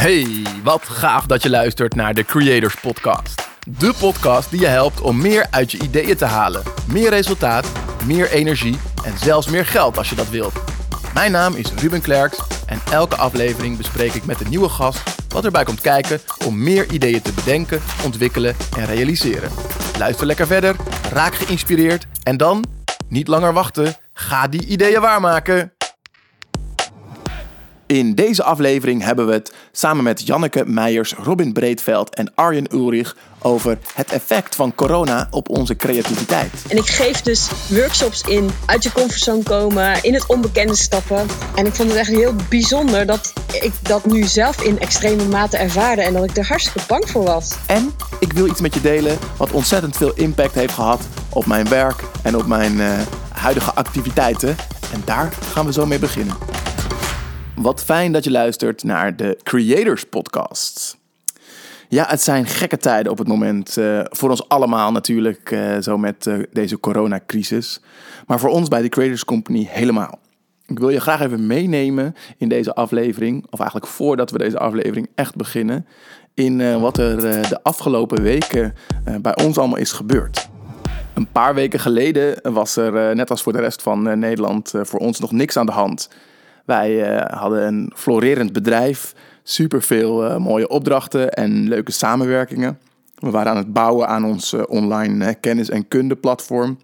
Hey, wat gaaf dat je luistert naar de Creators Podcast. De podcast die je helpt om meer uit je ideeën te halen. Meer resultaat, meer energie en zelfs meer geld als je dat wilt. Mijn naam is Ruben Klerks en elke aflevering bespreek ik met een nieuwe gast wat erbij komt kijken om meer ideeën te bedenken, ontwikkelen en realiseren. Luister lekker verder, raak geïnspireerd en dan, niet langer wachten, ga die ideeën waarmaken. In deze aflevering hebben we het samen met Janneke Meijers, Robin Breedveld en Arjen Ulrich over het effect van corona op onze creativiteit. En ik geef dus workshops in uit je comfortzone komen, in het onbekende stappen. En ik vond het echt heel bijzonder dat ik dat nu zelf in extreme mate ervaarde en dat ik er hartstikke bang voor was. En ik wil iets met je delen wat ontzettend veel impact heeft gehad op mijn werk en op mijn huidige activiteiten. En daar gaan we zo mee beginnen. Wat fijn dat je luistert naar de Creators Podcast. Ja, het zijn gekke tijden op het moment. Voor ons allemaal natuurlijk, zo met deze coronacrisis. Maar voor ons bij de Creators Company helemaal. Ik wil je graag even meenemen in deze aflevering. Of eigenlijk voordat we deze aflevering echt beginnen. In wat er de afgelopen weken bij ons allemaal is gebeurd. Een paar weken geleden was er, net als voor de rest van Nederland, voor ons nog niks aan de hand. Wij hadden een florerend bedrijf, superveel mooie opdrachten en leuke samenwerkingen. We waren aan het bouwen aan ons online kennis- en kundeplatform.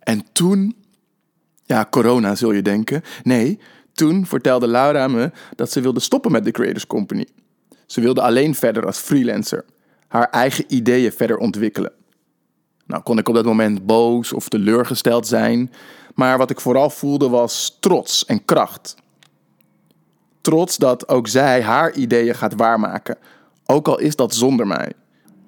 En toen, ja, corona zul je denken. Nee, toen vertelde Laura me dat ze wilde stoppen met de Creators Company. Ze wilde alleen verder als freelancer, haar eigen ideeën verder ontwikkelen. Nou, kon ik op dat moment boos of teleurgesteld zijn, maar wat ik vooral voelde was trots en kracht. Trots dat ook zij haar ideeën gaat waarmaken, ook al is dat zonder mij.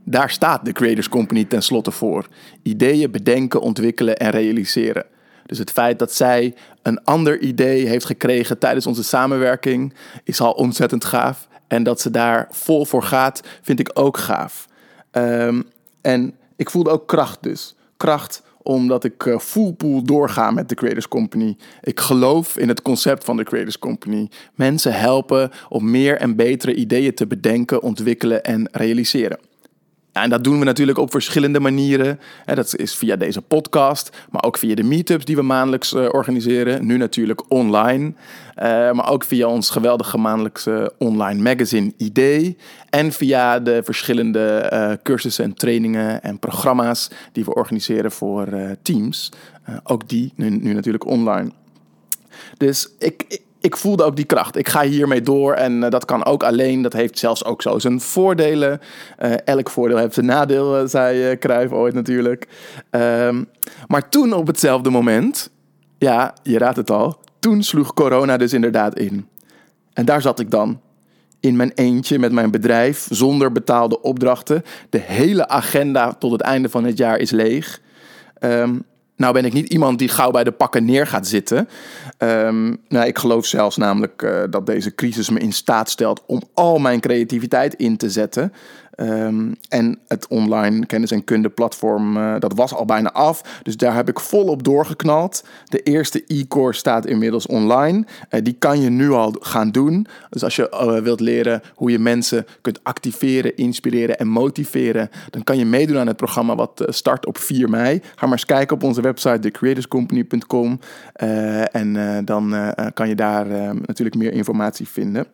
Daar staat de Creators Company tenslotte voor. Ideeën bedenken, ontwikkelen en realiseren. Dus het feit dat zij een ander idee heeft gekregen tijdens onze samenwerking is al ontzettend gaaf. En dat ze daar vol voor gaat, vind ik ook gaaf. En ik voelde ook kracht dus. Kracht omdat ik full pool doorga met de Creators Company. Ik geloof in het concept van de Creators Company. Mensen helpen om meer en betere ideeën te bedenken, ontwikkelen en realiseren. En dat doen we natuurlijk op verschillende manieren. Dat is via deze podcast, maar ook via de meetups die we maandelijks organiseren. Nu natuurlijk online, maar ook via ons geweldige maandelijkse online magazine Idee. En via de verschillende cursussen en trainingen en programma's die we organiseren voor teams. Ook die nu natuurlijk online. Dus ik voelde ook die kracht. Ik ga hiermee door en dat kan ook alleen. Dat heeft zelfs ook zo zijn voordelen. Elk voordeel heeft zijn nadeel, zei Cruijf ooit natuurlijk. Maar toen op hetzelfde moment, ja, je raadt het al, toen sloeg corona dus inderdaad in. En daar zat ik dan. In mijn eentje met mijn bedrijf, zonder betaalde opdrachten. De hele agenda tot het einde van het jaar is leeg. Nou ben ik niet iemand die gauw bij de pakken neer gaat zitten. Ik geloof zelfs namelijk dat deze crisis me in staat stelt om al mijn creativiteit in te zetten. En het online kennis- en kundeplatform, dat was al bijna af. Dus daar heb ik volop doorgeknald. De eerste e-course staat inmiddels online. Die kan je nu al gaan doen. Dus als je wilt leren hoe je mensen kunt activeren, inspireren en motiveren, dan kan je meedoen aan het programma wat start op 4 mei. Ga maar eens kijken op onze website thecreatorscompany.com. Dan kan je daar natuurlijk meer informatie vinden.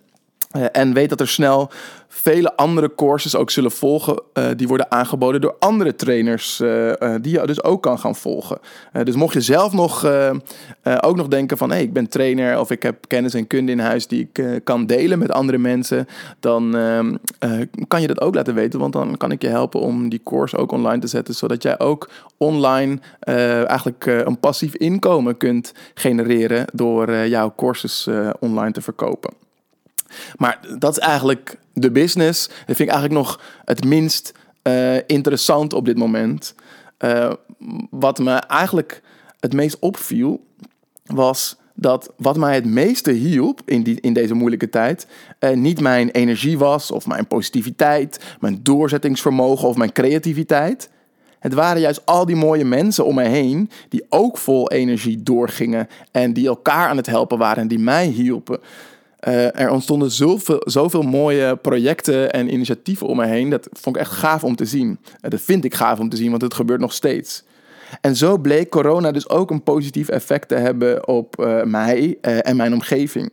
En weet dat er snel vele andere courses ook zullen volgen. Die worden aangeboden door andere trainers. Die je dus ook kan gaan volgen. Dus mocht je zelf nog ook nog denken van, hey, ik ben trainer of ik heb kennis en kunde in huis die ik kan delen met andere mensen. Dan kan je dat ook laten weten. Want dan kan ik je helpen om die course ook online te zetten. Zodat jij ook online een passief inkomen kunt genereren. Door jouw courses online te verkopen. Maar dat is eigenlijk de business. Dat vind ik eigenlijk nog het minst interessant op dit moment. Wat me eigenlijk het meest opviel, was dat wat mij het meeste hielp in deze moeilijke tijd, niet mijn energie was, of mijn positiviteit, mijn doorzettingsvermogen of mijn creativiteit. Het waren juist al die mooie mensen om mij heen die ook vol energie doorgingen en die elkaar aan het helpen waren en die mij hielpen. Er ontstonden zoveel mooie projecten en initiatieven om me heen. Dat vond ik echt gaaf om te zien. Dat vind ik gaaf om te zien, want het gebeurt nog steeds. En zo bleek corona dus ook een positief effect te hebben op mij en mijn omgeving.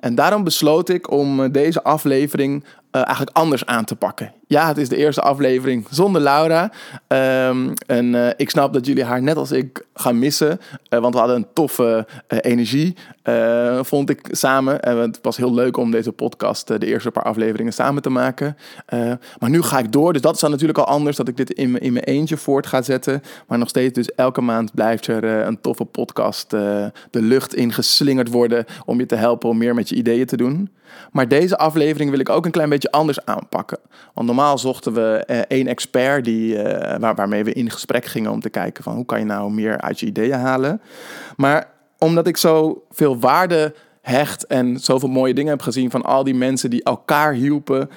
En daarom besloot ik om deze aflevering eigenlijk anders aan te pakken. Ja, het is de eerste aflevering zonder Laura. En ik snap dat jullie haar net als ik gaan missen. Want we hadden een toffe energie, vond ik, samen. En het was heel leuk om deze podcast, de eerste paar afleveringen, samen te maken. Maar nu ga ik door, dus dat is dan natuurlijk al anders. Dat ik dit in mijn eentje voort ga zetten. Maar nog steeds, dus elke maand blijft er een toffe podcast de lucht in geslingerd worden. Om je te helpen om meer met je ideeën te doen. Maar deze aflevering wil ik ook een klein beetje anders aanpakken. Want normaal zochten we één expert waarmee we in gesprek gingen om te kijken van hoe kan je nou meer uit je ideeën halen. Maar omdat ik zoveel waarde hecht en zoveel mooie dingen heb gezien van al die mensen die elkaar hielpen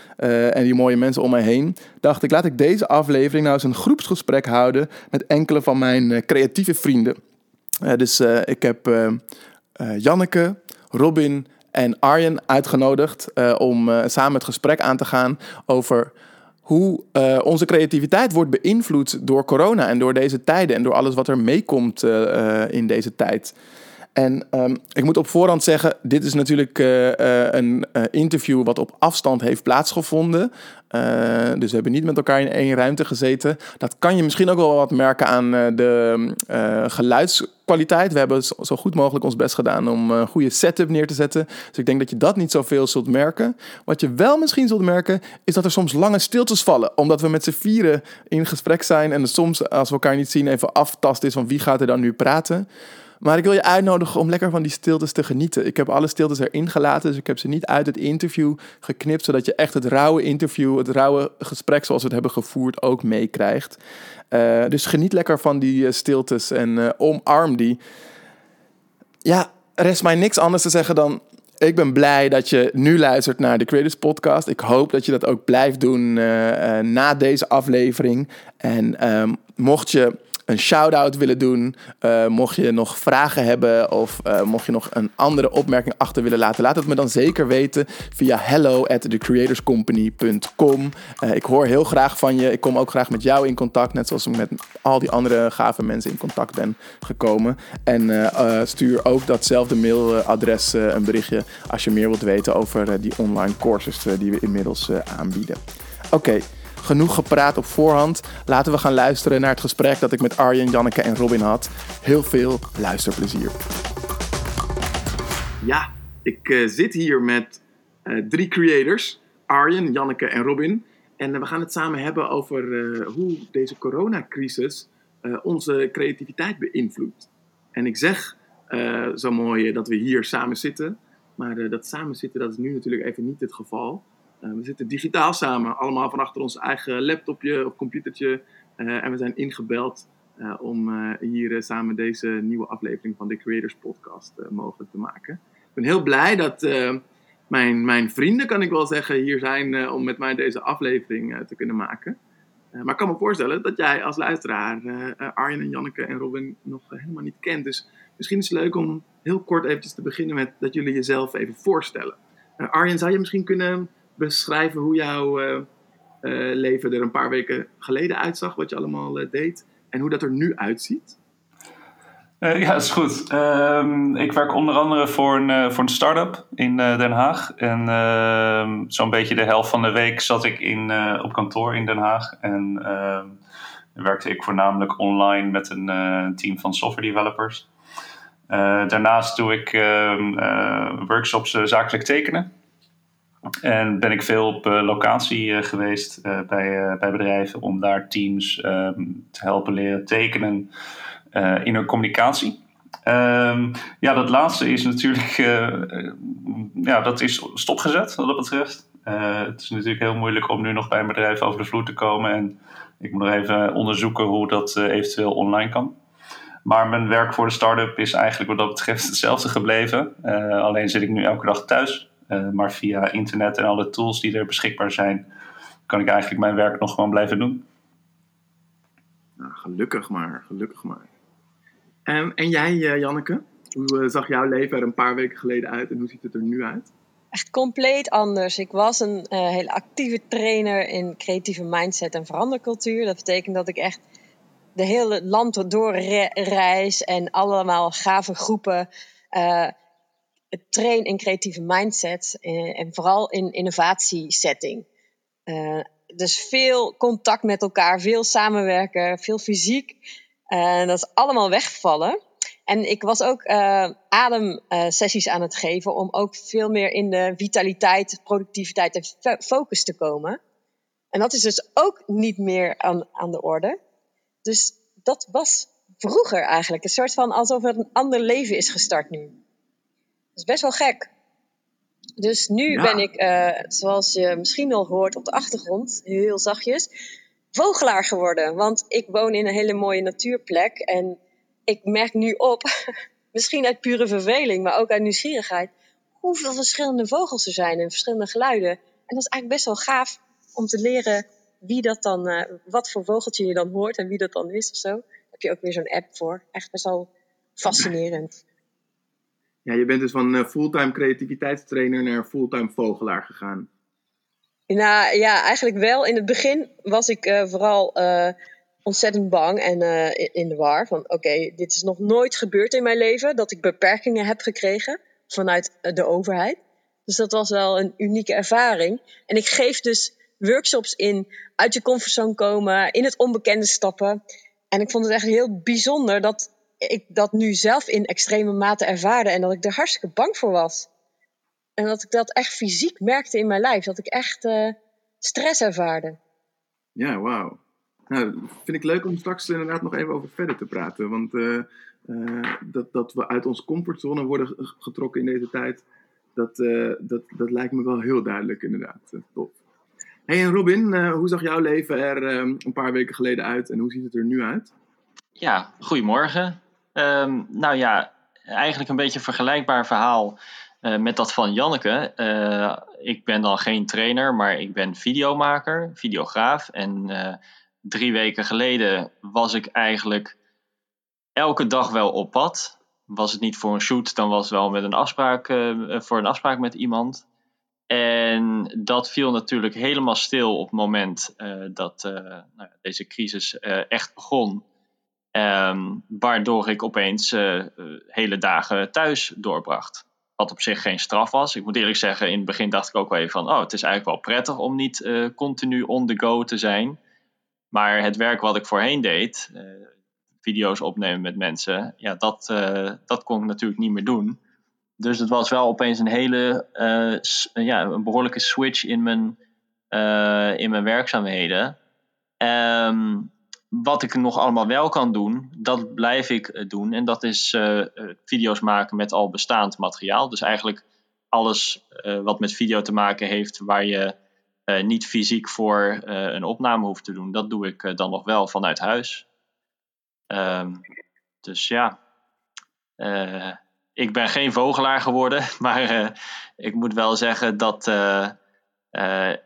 en die mooie mensen om mij heen, dacht ik, laat ik deze aflevering nou eens een groepsgesprek houden met enkele van mijn creatieve vrienden. Dus ik heb Janneke, Robin en Arjen uitgenodigd om samen het gesprek aan te gaan over hoe onze creativiteit wordt beïnvloed door corona en door deze tijden en door alles wat er meekomt in deze tijd. En ik moet op voorhand zeggen, dit is natuurlijk een interview wat op afstand heeft plaatsgevonden. Dus we hebben niet met elkaar in één ruimte gezeten. Dat kan je misschien ook wel wat merken aan de geluidskwaliteit. We hebben zo goed mogelijk ons best gedaan om een goede setup neer te zetten. Dus ik denk dat je dat niet zoveel zult merken. Wat je wel misschien zult merken, is dat er soms lange stiltes vallen. Omdat we met z'n vieren in gesprek zijn. En soms, als we elkaar niet zien, even aftast is van wie gaat er dan nu praten. Maar ik wil je uitnodigen om lekker van die stiltes te genieten. Ik heb alle stiltes erin gelaten, dus ik heb ze niet uit het interview geknipt, zodat je echt het rauwe interview, het rauwe gesprek zoals we het hebben gevoerd, ook meekrijgt. Dus geniet lekker van die stiltes en omarm die. Ja, rest mij niks anders te zeggen dan, ik ben blij dat je nu luistert naar de Creators Podcast. Ik hoop dat je dat ook blijft doen na deze aflevering. En mocht je een shout-out willen doen, mocht je nog vragen hebben of mocht je nog een andere opmerking achter willen laten, laat het me dan zeker weten via hello@thecreatorscompany.com. Ik hoor heel graag van je. Ik kom ook graag met jou in contact, net zoals ik met al die andere gave mensen in contact ben gekomen. En stuur ook datzelfde mailadres een berichtje als je meer wilt weten over die online courses die we inmiddels aanbieden. Oké. Genoeg gepraat op voorhand. Laten we gaan luisteren naar het gesprek dat ik met Arjen, Janneke en Robin had. Heel veel luisterplezier. Ja, ik zit hier met drie creators. Arjen, Janneke en Robin. En we gaan het samen hebben over hoe deze coronacrisis onze creativiteit beïnvloedt. En ik zeg zo mooi dat we hier samen zitten. Maar dat samen zitten, dat is nu natuurlijk even niet het geval. We zitten digitaal samen, allemaal van achter ons eigen laptopje of computertje. En we zijn ingebeld om hier samen deze nieuwe aflevering van de Creators Podcast mogelijk te maken. Ik ben heel blij dat mijn vrienden, kan ik wel zeggen, hier zijn om met mij deze aflevering te kunnen maken. Maar ik kan me voorstellen dat jij als luisteraar Arjen en Janneke en Robin nog helemaal niet kent. Dus misschien is het leuk om heel kort eventjes te beginnen met dat jullie jezelf even voorstellen. Arjen, zou je misschien kunnen beschrijven hoe jouw leven er een paar weken geleden uitzag, wat je allemaal deed en hoe dat er nu uitziet? Ja, is goed. Ik werk onder andere voor een start-up in Den Haag. En zo'n beetje de helft van de week zat ik op kantoor in Den Haag. En werkte ik voornamelijk online met een team van software developers. Daarnaast doe ik workshops zakelijk tekenen. En ben ik veel op locatie geweest bij bedrijven om daar teams te helpen leren tekenen in hun communicatie. Ja, dat laatste is natuurlijk dat is stopgezet wat dat betreft. Het is natuurlijk heel moeilijk om nu nog bij een bedrijf over de vloer te komen. En ik moet nog even onderzoeken hoe dat eventueel online kan. Maar mijn werk voor de start-up is eigenlijk wat dat betreft hetzelfde gebleven. Alleen zit ik nu elke dag thuis. Maar via internet en alle tools die er beschikbaar zijn, kan ik eigenlijk mijn werk nog gewoon blijven doen. Nou, gelukkig maar. En jij, Janneke, hoe zag jouw leven er een paar weken geleden uit en hoe ziet het er nu uit? echt compleet anders. Ik was een hele actieve trainer in creatieve mindset en verandercultuur. Dat betekent dat ik echt de hele land door reis en allemaal gave groepen train in creatieve mindset en vooral in innovatiesetting. Dus veel contact met elkaar, veel samenwerken, veel fysiek. Dat is allemaal weggevallen. En ik was ook ademsessies aan het geven om ook veel meer in de vitaliteit, productiviteit en focus te komen. En dat is dus ook niet meer aan de orde. Dus dat was vroeger eigenlijk. Een soort van alsof er een ander leven is gestart nu. Dat is best wel gek. Dus nu ben ik, zoals je misschien al hoort op de achtergrond, heel zachtjes, vogelaar geworden. Want ik woon in een hele mooie natuurplek en ik merk nu op, misschien uit pure verveling, maar ook uit nieuwsgierigheid, hoeveel verschillende vogels er zijn en verschillende geluiden. En dat is eigenlijk best wel gaaf om te leren wie dat dan, wat voor vogeltje je dan hoort en wie dat dan is of zo. Daar heb je ook weer zo'n app voor. Echt best wel fascinerend. Ja, je bent dus van fulltime creativiteitstrainer naar fulltime vogelaar gegaan. Nou ja, eigenlijk wel. In het begin was ik vooral ontzettend bang en in de war. Van oké, dit is nog nooit gebeurd in mijn leven. Dat ik beperkingen heb gekregen vanuit de overheid. Dus dat was wel een unieke ervaring. En ik geef dus workshops in uit je comfortzone komen, in het onbekende stappen. En ik vond het echt heel bijzonder dat ik dat nu zelf in extreme mate ervaarde en dat ik er hartstikke bang voor was. En dat ik dat echt fysiek merkte in mijn lijf. Dat ik echt stress ervaarde. Ja, wauw. Nou, vind ik leuk om straks inderdaad nog even over verder te praten. Want dat we uit onze comfortzone worden getrokken in deze tijd, dat lijkt me wel heel duidelijk inderdaad. Top. Hey, en Robin, hoe zag jouw leven er een paar weken geleden uit en hoe ziet het er nu uit? Ja, goedemorgen. Nou ja, eigenlijk een beetje een vergelijkbaar verhaal met dat van Janneke. Ik ben dan geen trainer, maar ik ben videomaker, videograaf. En 3 weken geleden was ik eigenlijk elke dag wel op pad. Was het niet voor een shoot, dan was het wel met een afspraak, voor een afspraak met iemand. En dat viel natuurlijk helemaal stil op het moment dat deze crisis echt begon. Waardoor ik opeens hele dagen thuis doorbracht. Wat op zich geen straf was. Ik moet eerlijk zeggen, in het begin dacht ik ook wel even van, het is eigenlijk wel prettig om niet continu on the go te zijn. Maar het werk wat ik voorheen deed, video's opnemen met mensen, ja, dat kon ik natuurlijk niet meer doen. Dus het was wel opeens een hele, een behoorlijke switch in mijn werkzaamheden. Wat ik nog allemaal wel kan doen, dat blijf ik doen. En dat is video's maken met al bestaand materiaal. Dus eigenlijk alles wat met video te maken heeft, waar je niet fysiek voor een opname hoeft te doen. Dat doe ik dan nog wel vanuit huis. Dus ja, ik ben geen vogelaar geworden. Maar ik moet wel zeggen dat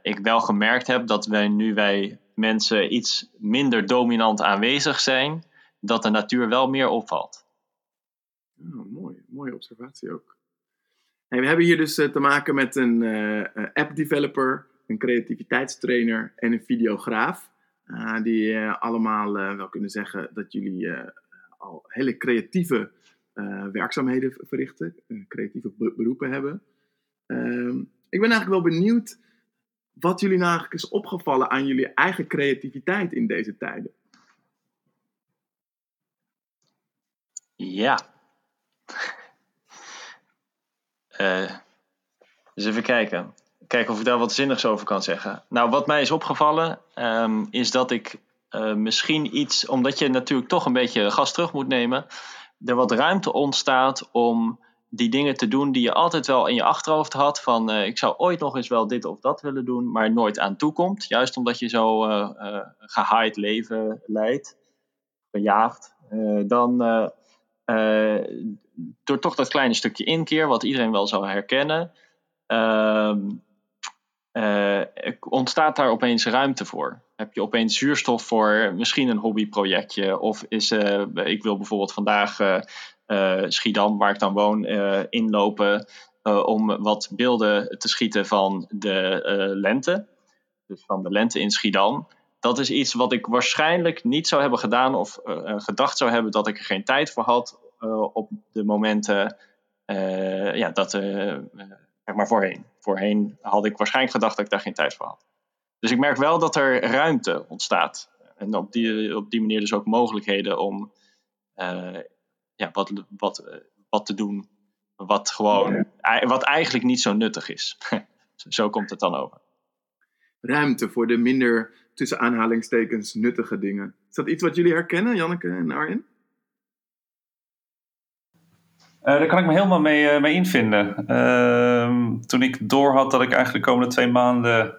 ik wel gemerkt heb dat wij mensen iets minder dominant aanwezig zijn, dat de natuur wel meer opvalt. Oh, mooie observatie ook. En we hebben hier dus te maken met een app-developer, een creativiteitstrainer en een videograaf. Die allemaal wel kunnen zeggen dat jullie al hele creatieve werkzaamheden verrichten, creatieve beroepen hebben. Ik ben eigenlijk wel benieuwd wat jullie nou eigenlijk is opgevallen aan jullie eigen creativiteit in deze tijden. Ja. Dus even kijken. Kijken of ik daar wat zinnigs over kan zeggen. Nou, wat mij is opgevallen is dat ik misschien iets, omdat je natuurlijk toch een beetje gas terug moet nemen, er wat ruimte ontstaat om die dingen te doen die je altijd wel in je achterhoofd had, van ik zou ooit nog eens wel dit of dat willen doen, maar nooit aan toekomt. Juist omdat je zo gehaaid leven leidt, gejaagd. Door toch dat kleine stukje inkeer, wat iedereen wel zou herkennen, ontstaat daar opeens ruimte voor. Heb je opeens zuurstof voor misschien een hobbyprojectje? Of is ik wil bijvoorbeeld vandaag Schiedam, waar ik dan woon, inlopen om wat beelden te schieten van de lente. Dus van de lente in Schiedam. Dat is iets wat ik waarschijnlijk niet zou hebben gedaan of gedacht zou hebben dat ik er geen tijd voor had op de momenten zeg maar voorheen. Voorheen had ik waarschijnlijk gedacht dat ik daar geen tijd voor had. Dus ik merk wel dat er ruimte ontstaat. En op die manier dus ook mogelijkheden om wat te doen wat eigenlijk niet zo nuttig is. Zo komt het dan over. Ruimte voor de minder, tussen aanhalingstekens, nuttige dingen. Is dat iets wat jullie herkennen, Janneke en Arjen? Daar kan ik me helemaal mee invinden. Toen ik doorhad dat ik eigenlijk de komende 2 maanden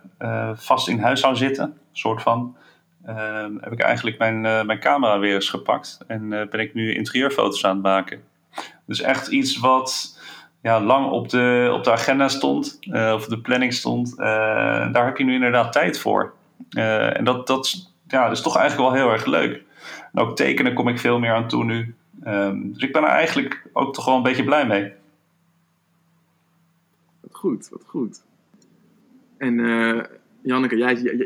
vast in huis zou zitten, soort van, heb ik eigenlijk mijn camera weer eens gepakt. En ben ik nu interieurfoto's aan het maken. Dus echt iets wat lang op de agenda stond, of op de planning stond. Daar heb je nu inderdaad tijd voor. En dat is toch eigenlijk wel heel erg leuk. En ook tekenen kom ik veel meer aan toe nu. Dus ik ben er eigenlijk ook toch wel een beetje blij mee. Wat goed. En Janneke,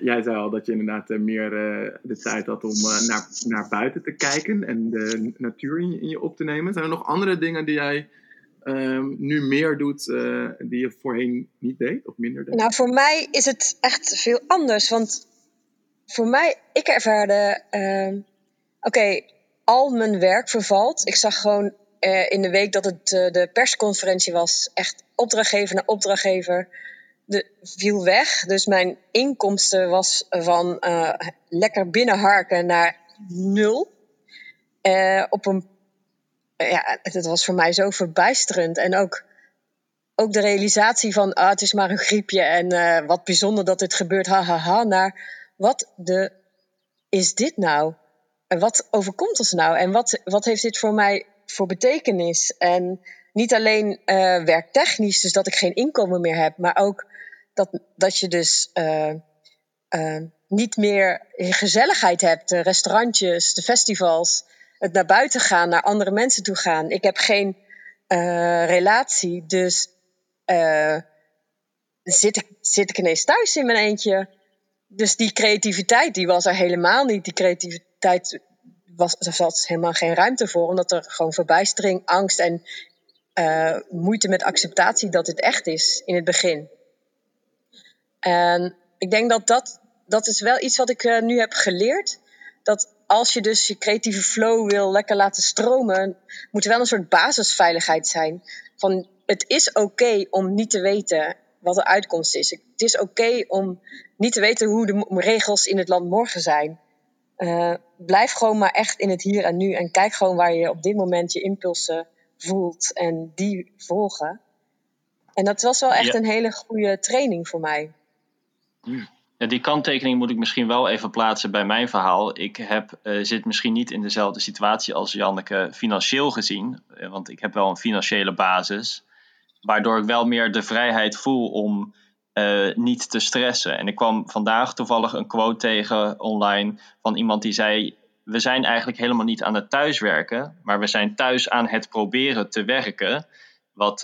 jij zei al dat je inderdaad meer de tijd had om naar buiten te kijken en de natuur in je op te nemen. Zijn er nog andere dingen die jij nu meer doet die je voorheen niet deed of minder deed? Nou, voor mij is het echt veel anders. Want voor mij, ik ervaarde, al mijn werk vervalt. Ik zag gewoon in de week dat het de persconferentie was. Echt opdrachtgever na opdrachtgever viel weg. Dus mijn inkomsten was van lekker binnenharken naar 0. Dat was voor mij zo verbijsterend. En ook de realisatie van het is maar een griepje. En wat bijzonder dat dit gebeurt. Ha. Naar is dit nou? En wat overkomt ons nou? En wat heeft dit voor mij voor betekenis? En niet alleen werktechnisch, dus dat ik geen inkomen meer heb. Maar ook dat je dus niet meer gezelligheid hebt. De restaurantjes, de festivals. Het naar buiten gaan, naar andere mensen toe gaan. Ik heb geen relatie, dus zit ik ineens thuis in mijn eentje. Dus die creativiteit, die was er helemaal niet. Die creativiteit was helemaal geen ruimte voor, omdat er gewoon verbijstering, angst en moeite met acceptatie dat dit echt is in het begin. En ik denk dat is wel iets wat ik nu heb geleerd. Dat als je dus je creatieve flow wil lekker laten stromen, moet er wel een soort basisveiligheid zijn. Van het is oké om niet te weten wat de uitkomst is. Het is oké om niet te weten hoe de regels in het land morgen zijn. Blijf gewoon maar echt in het hier en nu. En kijk gewoon waar je op dit moment je impulsen voelt. En die volgen. En dat was wel echt een hele goede training voor mij. Ja, die kanttekening moet ik misschien wel even plaatsen bij mijn verhaal. Ik zit misschien niet in dezelfde situatie als Janneke financieel gezien. Want ik heb wel een financiële basis. Waardoor ik wel meer de vrijheid voel om niet te stressen. En ik kwam vandaag toevallig een quote tegen online van iemand die zei: we zijn eigenlijk helemaal niet aan het thuiswerken, maar we zijn thuis aan het proberen te werken.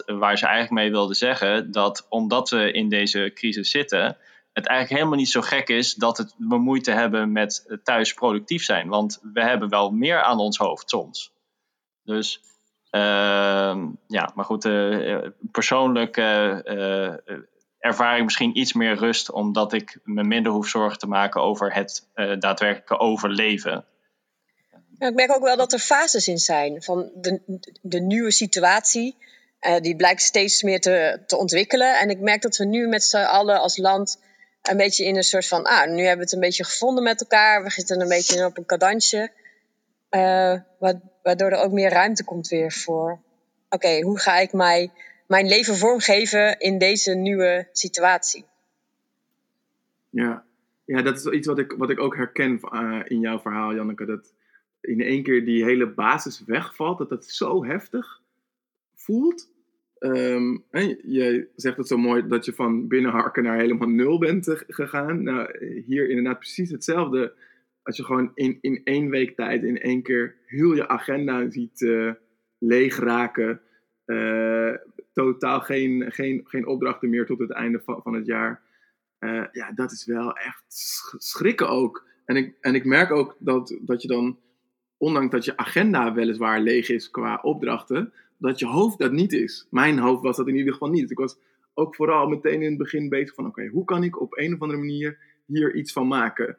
Waar ze eigenlijk mee wilde zeggen dat omdat we in deze crisis zitten, het eigenlijk helemaal niet zo gek is dat we moeite hebben met thuis productief zijn. Want we hebben wel meer aan ons hoofd soms. Dus maar goed, persoonlijk ervaar ik misschien iets meer rust, omdat ik me minder hoef zorgen te maken over het daadwerkelijke overleven. Nou, ik merk ook wel dat er fases in zijn van de nieuwe situatie. Die blijkt steeds meer te ontwikkelen. En ik merk dat we nu met z'n allen als land een beetje in een soort van, nu hebben we het een beetje gevonden met elkaar. We zitten een beetje op een kadansje. Waardoor er ook meer ruimte komt weer voor. Oké, hoe ga ik mijn leven vormgeven in deze nieuwe situatie? Ja, dat is iets wat ik ook herken in jouw verhaal, Janneke. Dat in één keer die hele basis wegvalt. Dat zo heftig voelt. En je zegt het zo mooi dat je van binnenharken naar helemaal 0 bent gegaan. Nou, hier inderdaad precies hetzelfde. Als je gewoon in 1 week tijd in 1 keer heel je agenda ziet leeg raken. totaal geen opdrachten meer tot het einde van het jaar. Ja, dat is wel echt schrikken ook. En ik merk ook dat je dan, ondanks dat je agenda weliswaar leeg is qua opdrachten, dat je hoofd dat niet is. Mijn hoofd was dat in ieder geval niet. Ik was ook vooral meteen in het begin bezig van, oké, hoe kan ik op een of andere manier hier iets van maken?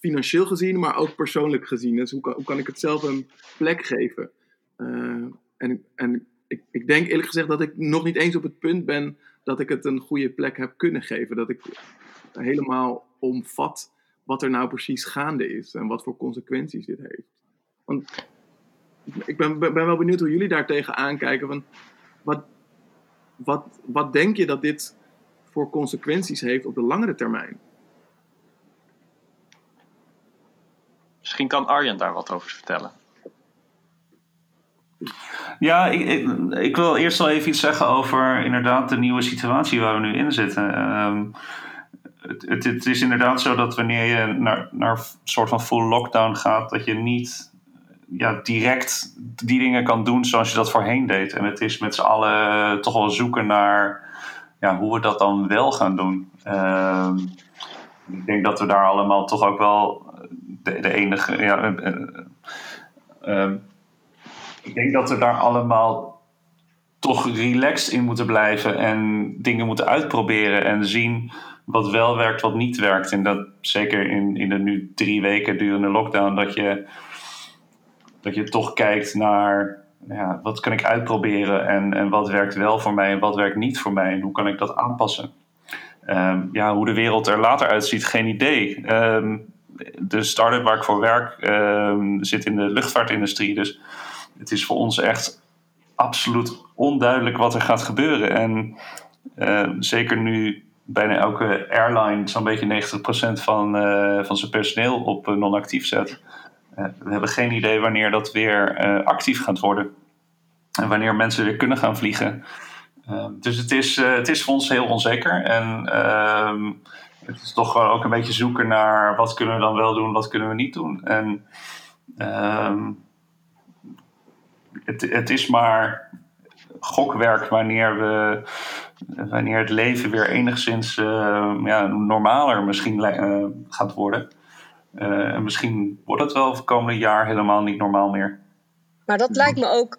Financieel gezien, maar ook persoonlijk gezien. Dus hoe kan ik het zelf een plek geven? En ik denk eerlijk gezegd dat ik nog niet eens op het punt ben dat ik het een goede plek heb kunnen geven. Dat ik helemaal omvat wat er nou precies gaande is en wat voor consequenties dit heeft. Want ik ben wel benieuwd hoe jullie daar tegenaan kijken. Van wat denk je dat dit voor consequenties heeft op de langere termijn? Misschien kan Arjen daar wat over vertellen. Ja, ik wil eerst al even iets zeggen over inderdaad de nieuwe situatie waar we nu in zitten. Het is inderdaad zo dat wanneer je naar een soort van full lockdown gaat, dat je niet direct die dingen kan doen zoals je dat voorheen deed. En het is met z'n allen toch wel zoeken naar hoe we dat dan wel gaan doen. Ik denk dat we daar allemaal toch ook wel de enige... ik denk dat we daar allemaal toch relaxed in moeten blijven en dingen moeten uitproberen en zien wat wel werkt, wat niet werkt. En dat zeker in de nu 3 weken durende lockdown, dat je toch kijkt naar wat kan ik uitproberen en wat werkt wel voor mij en wat werkt niet voor mij en hoe kan ik dat aanpassen. Hoe de wereld er later uitziet, geen idee. De start-up waar ik voor werk zit in de luchtvaartindustrie, dus het is voor ons echt absoluut onduidelijk wat er gaat gebeuren. En zeker nu bijna elke airline zo'n beetje 90% van zijn personeel op non-actief zet. We hebben geen idee wanneer dat weer actief gaat worden. En wanneer mensen weer kunnen gaan vliegen. Dus het is voor ons heel onzeker. En het is toch gewoon ook een beetje zoeken naar wat kunnen we dan wel doen, wat kunnen we niet doen. En Het is maar gokwerk wanneer het leven weer enigszins normaler misschien gaat worden. En misschien wordt het wel het komende jaar helemaal niet normaal meer. Maar dat lijkt me ook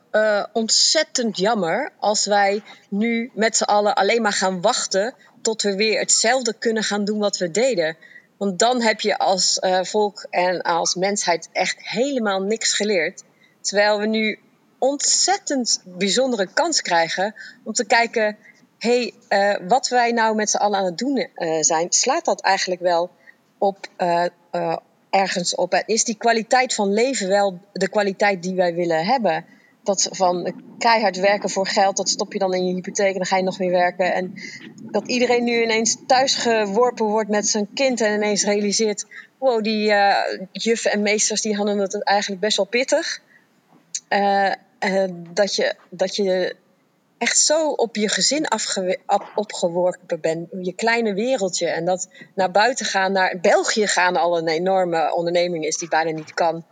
ontzettend jammer als wij nu met z'n allen alleen maar gaan wachten tot we weer hetzelfde kunnen gaan doen wat we deden. Want dan heb je als volk en als mensheid echt helemaal niks geleerd. Terwijl we nu ontzettend bijzondere kans krijgen om te kijken, wat wij nou met z'n allen aan het doen zijn, slaat dat eigenlijk wel op ergens op? En is die kwaliteit van leven wel de kwaliteit die wij willen hebben? Dat van keihard werken voor geld, dat stop je dan in je hypotheek en dan ga je nog meer werken. En dat iedereen nu ineens thuis geworpen wordt met zijn kind en ineens realiseert, wow, die juffen en meesters die hadden het eigenlijk best wel pittig. Dat je echt zo op je gezin opgeworpen bent, je kleine wereldje. En dat naar buiten gaan, naar België gaan al een enorme onderneming is die bijna niet kan.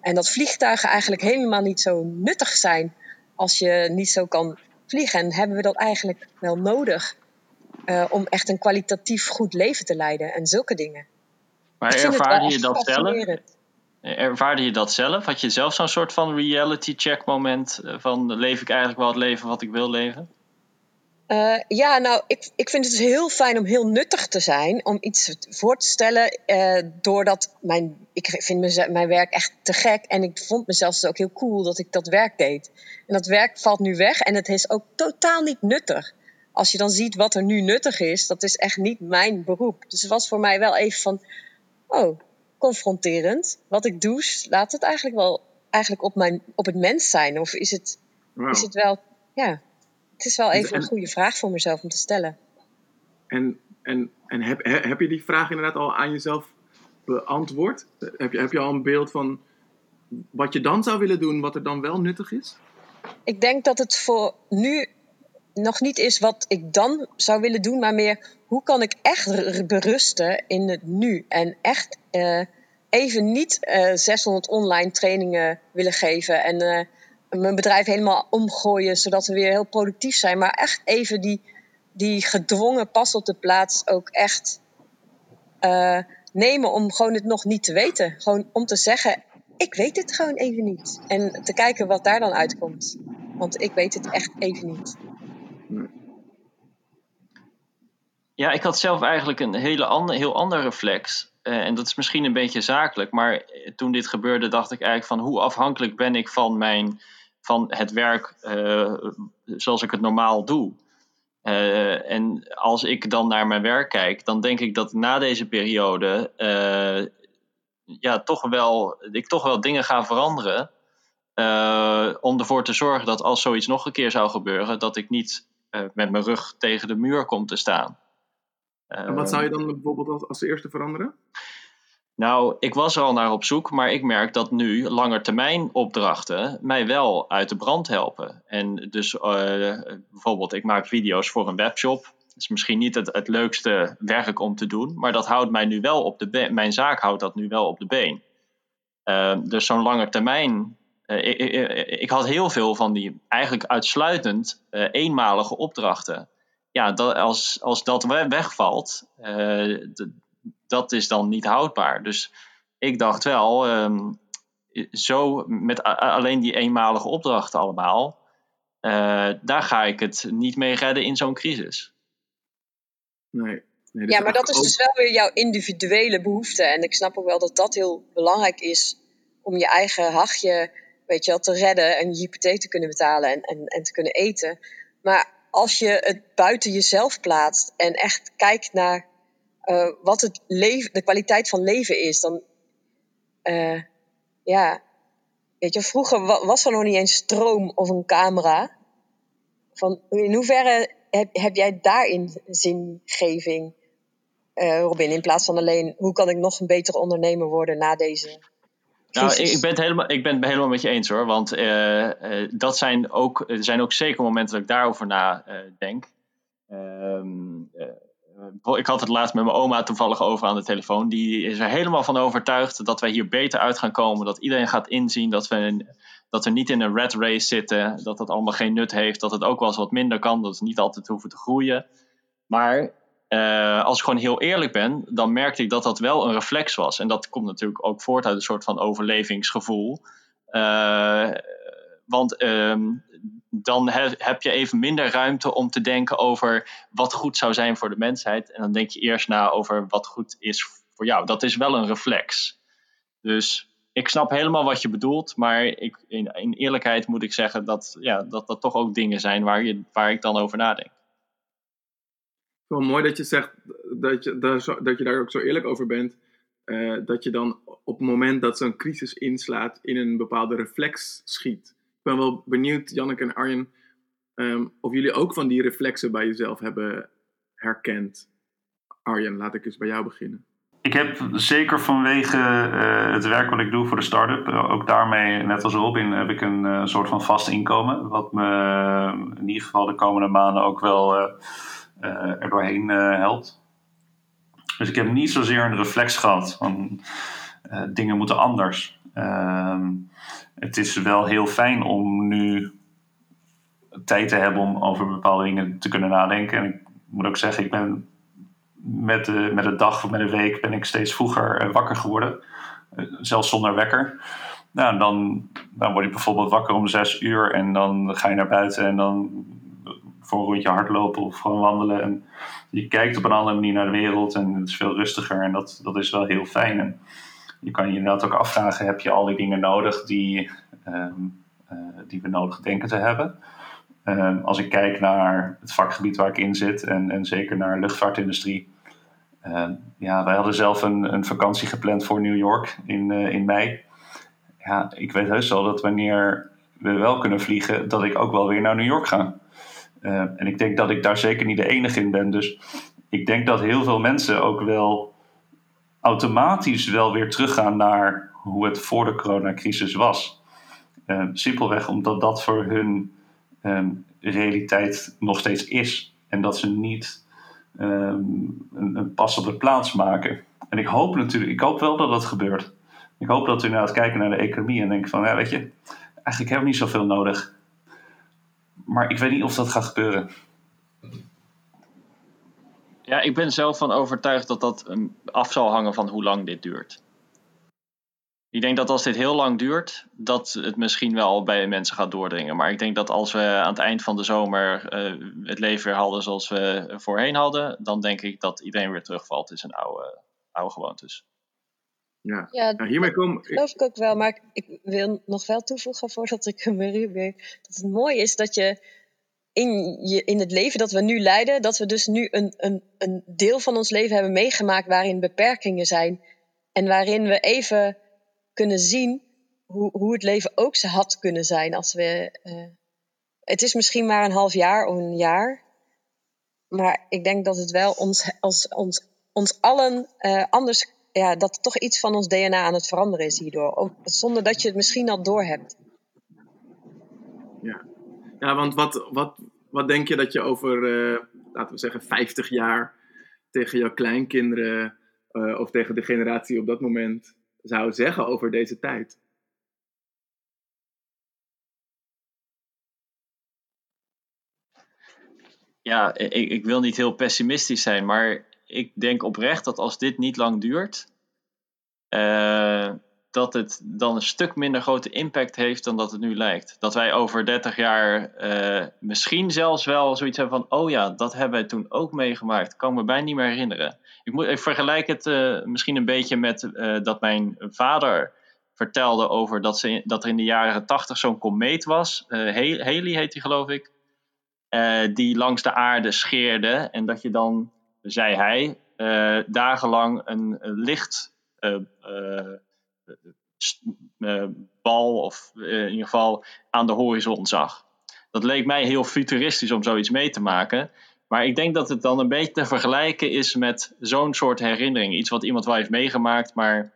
En dat vliegtuigen eigenlijk helemaal niet zo nuttig zijn als je niet zo kan vliegen. En hebben we dat eigenlijk wel nodig om echt een kwalitatief goed leven te leiden en zulke dingen. Maar ervaar je dat zelf? Ervaarde je dat zelf? Had je zelf zo'n soort van reality check moment van leef ik eigenlijk wel het leven wat ik wil leven? Ik vind het heel fijn om heel nuttig te zijn, om iets voor te stellen, doordat ik vind mijn werk echt te gek en ik vond mezelf dus ook heel cool dat ik dat werk deed. En dat werk valt nu weg en het is ook totaal niet nuttig. Als je dan ziet wat er nu nuttig is, dat is echt niet mijn beroep. Dus het was voor mij wel even van, confronterend. Wat ik doe, laat het eigenlijk wel op het mens zijn? Of is het, is het wel... Ja, het is wel even een goede vraag voor mezelf om te stellen. En heb je die vraag inderdaad al aan jezelf beantwoord? Heb je al een beeld van wat je dan zou willen doen, wat er dan wel nuttig is? Ik denk dat het voor nu nog niet is wat ik dan zou willen doen, maar meer hoe kan ik echt berusten in het nu en echt even niet 600 online trainingen willen geven en mijn bedrijf helemaal omgooien, zodat we weer heel productief zijn. Maar echt even die gedwongen pas op de plaats ook echt nemen om gewoon het nog niet te weten. Gewoon om te zeggen, ik weet het gewoon even niet. En te kijken wat daar dan uitkomt. Want ik weet het echt even niet. Ja, ik had zelf eigenlijk een heel ander reflex. En dat is misschien een beetje zakelijk, maar toen dit gebeurde dacht ik eigenlijk van hoe afhankelijk ben ik van het werk zoals ik het normaal doe. En als ik dan naar mijn werk kijk, dan denk ik dat na deze periode toch wel dingen ga veranderen. Om ervoor te zorgen dat als zoiets nog een keer zou gebeuren, dat ik niet met mijn rug tegen de muur kom te staan. En wat zou je dan bijvoorbeeld als eerste veranderen? Nou, ik was er al naar op zoek, maar ik merk dat nu langetermijn opdrachten mij wel uit de brand helpen. En dus bijvoorbeeld, ik maak video's voor een webshop. Dat is misschien niet het leukste werk om te doen, maar dat houdt mij nu wel op de been. Mijn zaak houdt dat nu wel op de been. Dus zo'n langetermijn. Ik had heel veel van die eigenlijk uitsluitend eenmalige opdrachten. Ja, als dat wegvalt, dat is dan niet houdbaar. Dus ik dacht wel, zo met alleen die eenmalige opdrachten allemaal, daar ga ik het niet mee redden in zo'n crisis. Nee, ja, maar dat is dus wel weer jouw individuele behoefte. En ik snap ook wel dat dat heel belangrijk is om je eigen hachje, weet je wel, te redden en je hypotheek te kunnen betalen en te kunnen eten. Maar als je het buiten jezelf plaatst en echt kijkt naar wat de kwaliteit van leven is, dan weet je, vroeger was er nog niet eens stroom of een camera. Van in hoeverre heb jij daarin zingeving, Robin, in plaats van alleen hoe kan ik nog een betere ondernemer worden na deze? Nou, ik ben het helemaal met je eens hoor, want er zijn ook zeker momenten dat ik daarover nadenk. Ik had het laatst met mijn oma toevallig over aan de telefoon. Die is er helemaal van overtuigd dat wij hier beter uit gaan komen. Dat iedereen gaat inzien dat we niet in een rat race zitten. Dat dat allemaal geen nut heeft. Dat het ook wel eens wat minder kan. Dat we niet altijd hoeven te groeien. Maar als ik gewoon heel eerlijk ben, dan merkte ik dat wel een reflex was. En dat komt natuurlijk ook voort uit een soort van overlevingsgevoel. Want dan heb je even minder ruimte om te denken over wat goed zou zijn voor de mensheid. En dan denk je eerst na over wat goed is voor jou. Dat is wel een reflex. Dus ik snap helemaal wat je bedoelt. Maar in eerlijkheid moet ik zeggen dat toch ook dingen zijn waar ik dan over nadenk. Wel mooi dat je zegt dat je daar ook zo eerlijk over bent. Dat je dan op het moment dat zo'n crisis inslaat in een bepaalde reflex schiet. Ik ben wel benieuwd, Janneke en Arjen, of jullie ook van die reflexen bij jezelf hebben herkend. Arjen, laat ik eens bij jou beginnen. Ik heb zeker vanwege het werk wat ik doe voor de start-up, ook daarmee, net als Robin, heb ik een soort van vast inkomen. Wat me in ieder geval de komende maanden ook wel er doorheen helpt. Dus ik heb niet zozeer een reflex gehad van dingen moeten anders. Het is wel heel fijn om nu tijd te hebben om over bepaalde dingen te kunnen nadenken. En ik moet ook zeggen, ik ben met de dag of met de week ben ik steeds vroeger wakker geworden. Zelfs zonder wekker. Nou, dan word ik bijvoorbeeld wakker om 6:00 en dan ga je naar buiten en dan voor een rondje hardlopen of gewoon wandelen. En je kijkt op een andere manier naar de wereld en het is veel rustiger en dat is wel heel fijn. En je kan je inderdaad ook afvragen, heb je al die dingen nodig die we nodig denken te hebben? Als ik kijk naar het vakgebied waar ik in zit en zeker naar de luchtvaartindustrie. Wij hadden zelf een vakantie gepland voor New York in mei. Ja, ik weet heus wel dat wanneer we wel kunnen vliegen, dat ik ook wel weer naar New York ga. En ik denk dat ik daar zeker niet de enige in ben. Dus ik denk dat heel veel mensen ook wel automatisch wel weer teruggaan naar hoe het voor de coronacrisis was. Simpelweg omdat dat voor hun realiteit nog steeds is. En dat ze niet een pas op de plaats maken. En ik hoop wel dat dat gebeurt. Ik hoop dat we inderdaad kijken naar de economie en denken van, ja, weet je, eigenlijk helemaal niet zoveel nodig. Maar ik weet niet of dat gaat gebeuren. Ja, ik ben zelf van overtuigd dat dat af zal hangen van hoe lang dit duurt. Ik denk dat als dit heel lang duurt, dat het misschien wel bij mensen gaat doordringen. Maar ik denk dat als we aan het eind van de zomer het leven weer hadden zoals we voorheen hadden, dan denk ik dat iedereen weer terugvalt in zijn oude gewoontes. Ja, dat geloof ik ook wel. Maar ik wil nog wel toevoegen voordat ik hem weer... Dat het mooi is dat in het leven dat we nu leiden, dat we dus nu een deel van ons leven hebben meegemaakt waarin beperkingen zijn. En waarin we even kunnen zien hoe het leven ook had kunnen zijn. Als we, het is misschien maar een half jaar of een jaar. Maar ik denk dat het wel ons allen anders... Ja, dat toch iets van ons DNA aan het veranderen is hierdoor. Ook zonder dat je het misschien al doorhebt. Ja, want wat denk je dat je over, laten we zeggen, 50 jaar tegen jouw kleinkinderen of tegen de generatie op dat moment zou zeggen over deze tijd? Ja, ik wil niet heel pessimistisch zijn, maar... Ik denk oprecht dat als dit niet lang duurt, dat het dan een stuk minder grote impact heeft dan dat het nu lijkt. Dat wij over 30 jaar misschien zelfs wel zoiets hebben van, oh ja, dat hebben wij toen ook meegemaakt. Kan me bijna niet meer herinneren. Ik vergelijk het misschien een beetje met dat mijn vader vertelde over dat er in de jaren 80 zo'n komeet was. Halley heet die, geloof ik. Die langs de aarde scheerde en dat je dan... zei hij, dagenlang een licht bal of in ieder geval aan de horizon zag. Dat leek mij heel futuristisch om zoiets mee te maken. Maar ik denk dat het dan een beetje te vergelijken is met zo'n soort herinnering. Iets wat iemand wel heeft meegemaakt, maar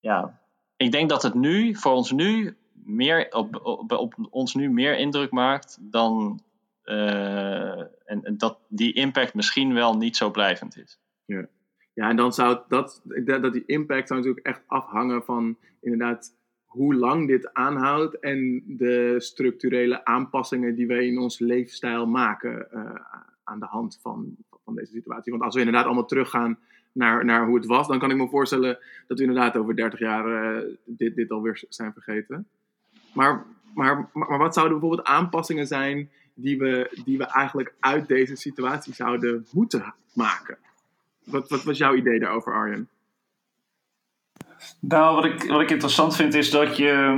ja, ik denk dat het nu voor ons nu meer op ons nu meer indruk maakt dan... en dat die impact misschien wel niet zo blijvend is. Ja, en dan zou dat die impact zou natuurlijk echt afhangen van inderdaad hoe lang dit aanhoudt en de structurele aanpassingen die wij in ons leefstijl maken aan de hand van deze situatie. Want als we inderdaad allemaal teruggaan naar hoe het was, dan kan ik me voorstellen dat we inderdaad over 30 jaar dit alweer zijn vergeten. Maar wat zouden bijvoorbeeld aanpassingen zijn die we eigenlijk uit deze situatie zouden moeten maken? Wat was jouw idee daarover, Arjen? Nou, wat ik interessant vind is dat je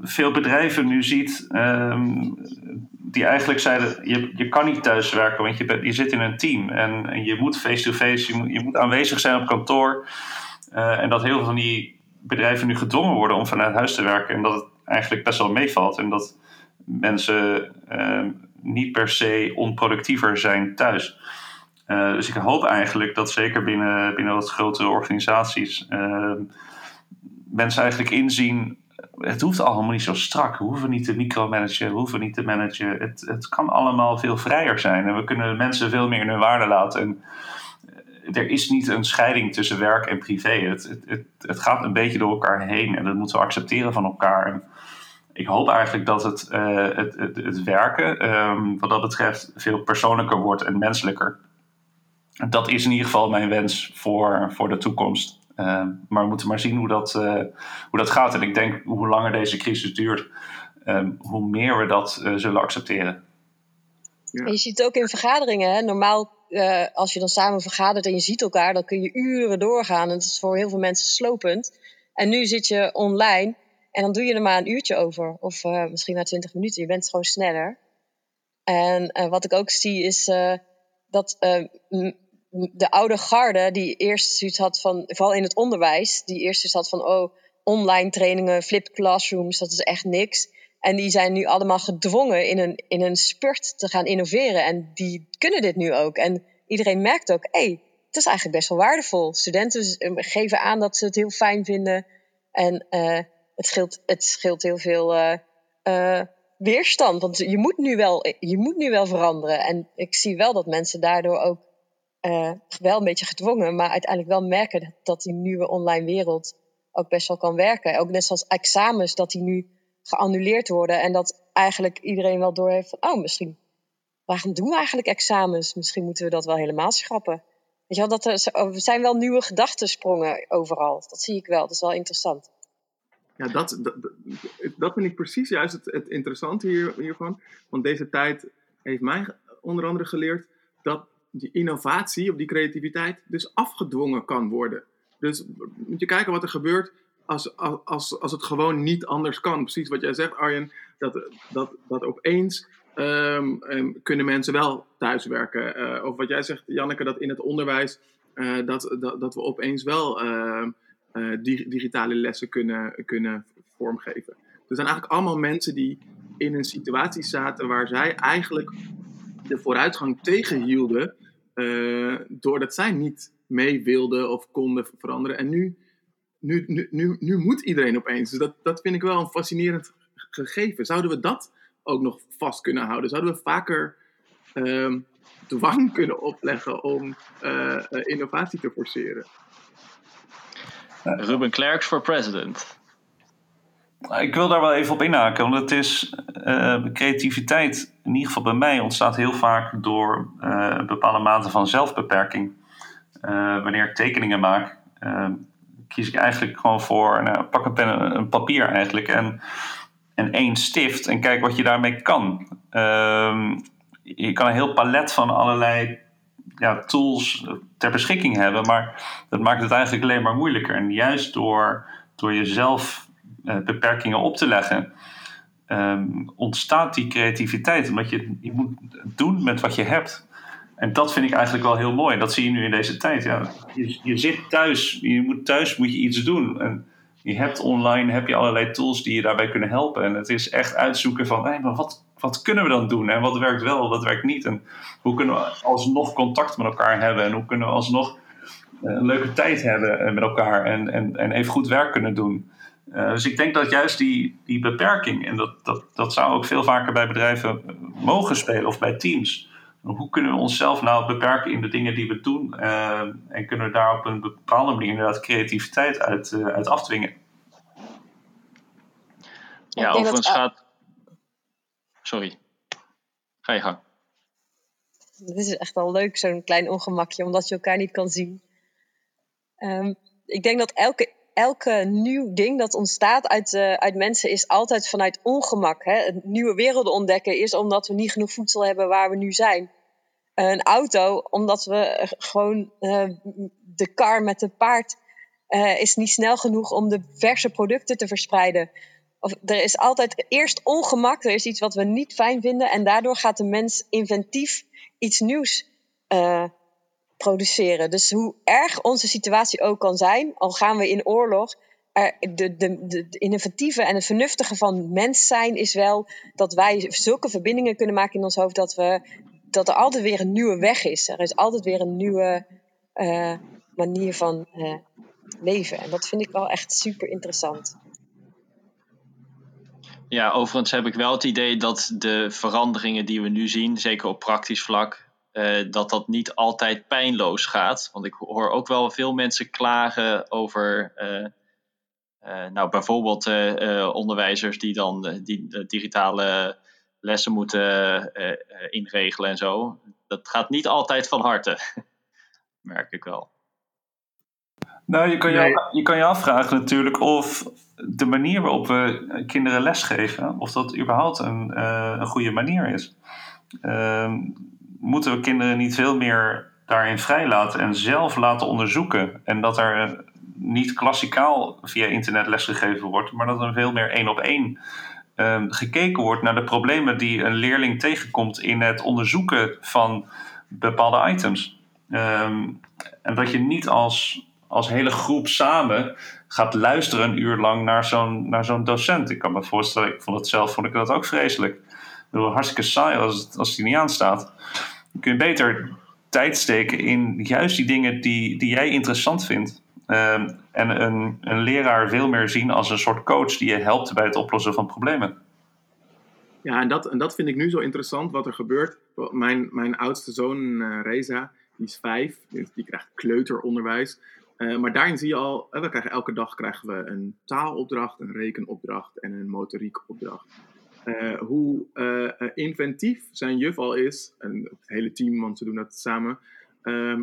veel bedrijven nu ziet die eigenlijk zeiden, je kan niet thuis werken, want je zit in een team en je moet face-to-face, je moet aanwezig zijn op kantoor. En dat heel veel van die bedrijven nu gedwongen worden om vanuit huis te werken en dat het eigenlijk best wel meevalt en dat mensen niet per se onproductiever zijn thuis. Dus ik hoop eigenlijk dat zeker binnen wat grotere organisaties mensen eigenlijk inzien, het hoeft allemaal niet zo strak. We hoeven niet te micromanagen, we hoeven niet te managen. Het kan allemaal veel vrijer zijn en we kunnen mensen veel meer in hun waarde laten. En er is niet een scheiding tussen werk en privé. Het gaat een beetje door elkaar heen en dat moeten we accepteren van elkaar. En ik hoop eigenlijk dat het werken wat dat betreft veel persoonlijker wordt en menselijker. Dat is in ieder geval mijn wens voor de toekomst. Maar we moeten maar zien hoe dat gaat. En ik denk hoe langer deze crisis duurt, hoe meer we dat zullen accepteren. Ja. Je ziet het ook in vergaderingen. Hè? Normaal als je dan samen vergadert en je ziet elkaar, dan kun je uren doorgaan. En dat is voor heel veel mensen slopend. En nu zit je online. En dan doe je er maar een uurtje over. Of misschien maar 20 minuten. Je bent gewoon sneller. En wat ik ook zie is dat de oude garde die eerst zoiets had van... Vooral in het onderwijs. Die eerst zoiets had van online trainingen, flipped classrooms. Dat is echt niks. En die zijn nu allemaal gedwongen in een spurt te gaan innoveren. En die kunnen dit nu ook. En iedereen merkt ook, het is eigenlijk best wel waardevol. Studenten geven aan dat ze het heel fijn vinden. En... Het scheelt heel veel weerstand. Want je moet nu wel veranderen. En ik zie wel dat mensen daardoor ook wel een beetje gedwongen, maar uiteindelijk wel merken dat die nieuwe online wereld ook best wel kan werken. Ook net zoals examens, dat die nu geannuleerd worden. En dat eigenlijk iedereen wel doorheeft van, oh, misschien, waarom doen we eigenlijk examens? Misschien moeten we dat wel helemaal schrappen. Weet je wel, dat er zijn wel nieuwe gedachtensprongen overal. Dat zie ik wel, dat is wel interessant. Ja, dat vind ik precies juist het interessante hiervan. Want deze tijd heeft mij onder andere geleerd dat die innovatie of die creativiteit dus afgedwongen kan worden. Dus moet je kijken wat er gebeurt als het gewoon niet anders kan. Precies wat jij zegt, Arjen, dat opeens kunnen mensen wel thuiswerken. Of wat jij zegt, Janneke, dat in het onderwijs dat we opeens wel digitale lessen kunnen vormgeven. Er zijn eigenlijk allemaal mensen die in een situatie zaten waar zij eigenlijk de vooruitgang tegenhielden, doordat zij niet mee wilden of konden veranderen. En nu moet iedereen opeens. Dus dat vind ik wel een fascinerend gegeven. Zouden we dat ook nog vast kunnen houden? Zouden we vaker dwang kunnen opleggen om innovatie te forceren? Ruben Klerks voor president. Ik wil daar wel even op inhaken, want het is creativiteit, in ieder geval bij mij, ontstaat heel vaak door een bepaalde mate van zelfbeperking. Wanneer ik tekeningen maak, kies ik eigenlijk gewoon voor, pak een pen en een papier eigenlijk en één stift en kijk wat je daarmee kan. Je kan een heel palet van allerlei tools ter beschikking hebben, maar dat maakt het eigenlijk alleen maar moeilijker. En juist door jezelf beperkingen op te leggen, ontstaat die creativiteit, omdat je moet doen met wat je hebt. En dat vind ik eigenlijk wel heel mooi. Dat zie je nu in deze tijd. Ja. Je zit thuis, moet je iets doen. En je hebt online allerlei tools die je daarbij kunnen helpen. En het is echt uitzoeken van, maar wat kunnen we dan doen? En wat werkt wel, wat werkt niet? En hoe kunnen we alsnog contact met elkaar hebben? En hoe kunnen we alsnog een leuke tijd hebben met elkaar? En even goed werk kunnen doen? Dus ik denk dat juist die beperking, en dat zou ook veel vaker bij bedrijven mogen spelen of bij teams. Hoe kunnen we onszelf nou beperken in de dingen die we doen? En kunnen we daar op een bepaalde manier inderdaad creativiteit uit afdwingen? Ja, overigens gaat... Sorry. Ga je gang. Dit is echt wel leuk, zo'n klein ongemakje, omdat je elkaar niet kan zien. Ik denk dat elke nieuw ding dat ontstaat uit mensen is altijd vanuit ongemak. Hè? Het nieuwe werelden ontdekken is omdat we niet genoeg voedsel hebben waar we nu zijn. Een auto, omdat we gewoon de kar met het paard is niet snel genoeg om de verse producten te verspreiden. Of, er is altijd eerst ongemak, er is iets wat we niet fijn vinden en daardoor gaat de mens inventief iets nieuws produceren. Dus hoe erg onze situatie ook kan zijn, al gaan we in oorlog, de innovatieve en het vernuftige van mens zijn is wel dat wij zulke verbindingen kunnen maken in ons hoofd dat er altijd weer een nieuwe weg is. Er is altijd weer een nieuwe manier van leven. En dat vind ik wel echt super interessant. Ja, overigens heb ik wel het idee dat de veranderingen die we nu zien, zeker op praktisch vlak, dat niet altijd pijnloos gaat. Want ik hoor ook wel veel mensen klagen over bijvoorbeeld onderwijzers die dan digitale lessen moeten inregelen en zo. Dat gaat niet altijd van harte, merk ik wel. Nou, je kan je afvragen natuurlijk of de manier waarop we kinderen lesgeven, of dat überhaupt een goede manier is. Moeten we kinderen niet veel meer daarin vrijlaten en zelf laten onderzoeken? En dat er niet klassikaal via internet lesgegeven wordt, maar dat er veel meer 1-op-1 gekeken wordt naar de problemen die een leerling tegenkomt in het onderzoeken van bepaalde items. En dat je niet als hele groep samen gaat luisteren een uur lang naar zo'n docent. Ik kan me voorstellen, vond ik dat ook vreselijk. Ik bedoel, hartstikke saai als die niet aanstaat. Dan kun je beter tijd steken in juist die dingen die jij interessant vindt. En een leraar veel meer zien als een soort coach die je helpt bij het oplossen van problemen. Ja, en dat vind ik nu zo interessant wat er gebeurt. Mijn oudste zoon, Reza, die is 5, die krijgt kleuteronderwijs. Maar daarin zie je al, elke dag krijgen we een taalopdracht, een rekenopdracht en een motoriekopdracht. Hoe inventief zijn juf al is, en het hele team, want ze doen dat samen,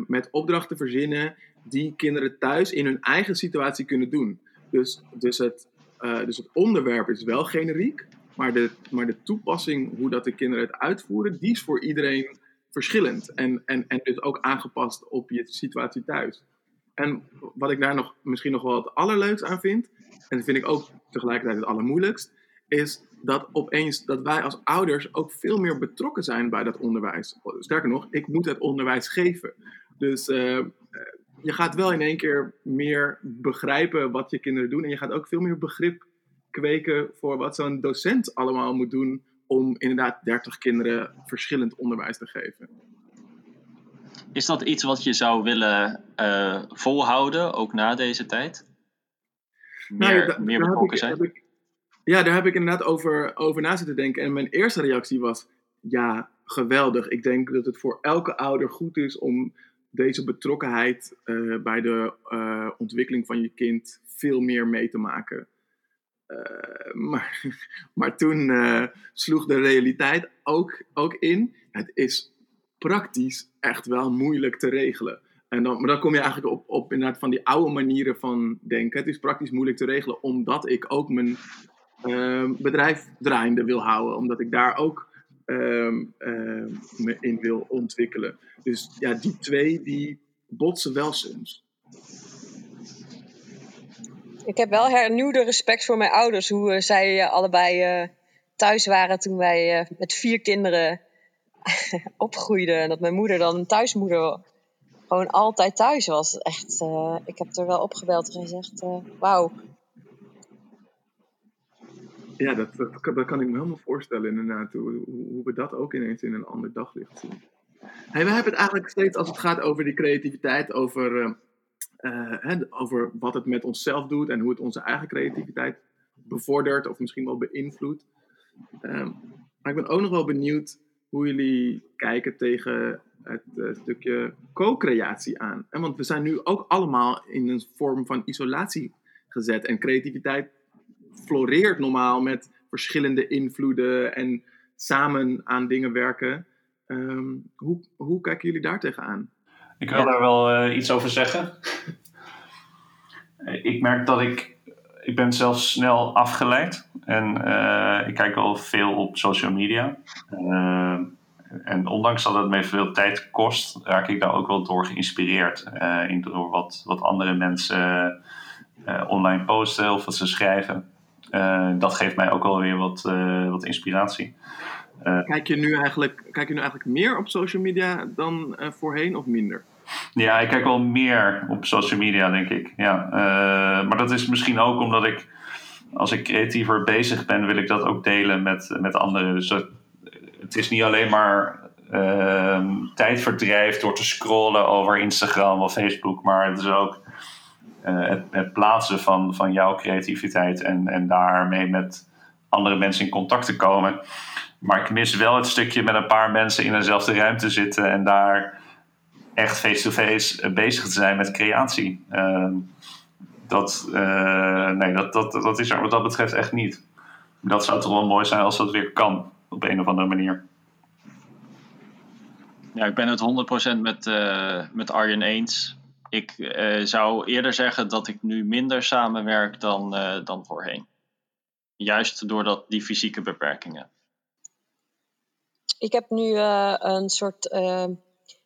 met opdrachten verzinnen die kinderen thuis in hun eigen situatie kunnen doen. Dus het onderwerp is wel generiek, maar de toepassing, hoe dat de kinderen het uitvoeren, die is voor iedereen verschillend. En dus ook aangepast op je situatie thuis. En wat ik daar misschien nog wel het allerleukst aan vind, en dat vind ik ook tegelijkertijd het allermoeilijkst, is dat opeens dat wij als ouders ook veel meer betrokken zijn bij dat onderwijs. Sterker nog, ik moet het onderwijs geven. Dus je gaat wel in één keer meer begrijpen wat je kinderen doen. En je gaat ook veel meer begrip kweken voor wat zo'n docent allemaal moet doen om inderdaad 30 kinderen verschillend onderwijs te geven. Is dat iets wat je zou willen volhouden, ook na deze tijd? Meer betrokken zijn? Daar heb ik inderdaad over na zitten denken. En mijn eerste reactie was, ja, geweldig. Ik denk dat het voor elke ouder goed is om deze betrokkenheid bij de ontwikkeling van je kind veel meer mee te maken. Maar toen sloeg de realiteit ook in. Het is praktisch echt wel moeilijk te regelen. Maar dan kom je eigenlijk op inderdaad van die oude manieren van denken. Het is praktisch moeilijk te regelen, omdat ik ook mijn bedrijf draaiende wil houden. Omdat ik daar ook me in wil ontwikkelen. Dus ja, die twee die botsen wel soms. Ik heb wel hernieuwde respect voor mijn ouders. Hoe zij allebei thuis waren toen wij met 4 kinderen opgroeiden. En dat mijn moeder dan een thuismoeder gewoon altijd thuis was. Echt, ik heb er wel opgebeld en gezegd, wauw. Ja, dat kan ik me helemaal voorstellen inderdaad. Hoe we dat ook ineens in een ander daglicht zien. Hey, we hebben het eigenlijk steeds, als het gaat over die creativiteit, over wat het met onszelf doet en hoe het onze eigen creativiteit bevordert of misschien wel beïnvloedt. Maar ik ben ook nog wel benieuwd hoe jullie kijken tegen het stukje co-creatie aan. Want we zijn nu ook allemaal in een vorm van isolatie gezet en creativiteit floreert normaal met verschillende invloeden en samen aan dingen werken. Hoe kijken jullie daar tegenaan? Ik wil daar wel iets over zeggen. Ik merk dat ik ben zelf snel afgeleid. En ik kijk wel veel op social media. En ondanks dat het me veel tijd kost, raak ik daar ook wel door geïnspireerd. Door wat andere mensen online posten of wat ze schrijven. Dat geeft mij ook wel weer wat inspiratie. Kijk je nu eigenlijk meer op social media dan voorheen of minder? Ja, ik kijk wel meer op social media, denk ik. Ja, maar dat is misschien ook omdat ik, als ik creatiever bezig ben, wil ik dat ook delen met anderen. Dus het is niet alleen maar tijdverdrijf door te scrollen over Instagram of Facebook, maar het is ook het plaatsen van jouw creativiteit en daarmee met andere mensen in contact te komen. Maar ik mis wel het stukje met een paar mensen in dezelfde ruimte zitten en daar echt face-to-face bezig te zijn met creatie. Dat is er wat dat betreft echt niet. Dat zou toch wel mooi zijn als dat weer kan, op een of andere manier. Ja, ik ben het 100% met Arjen eens. Ik zou eerder zeggen dat ik nu minder samenwerk dan voorheen. Juist doordat die fysieke beperkingen. Ik heb nu een soort 1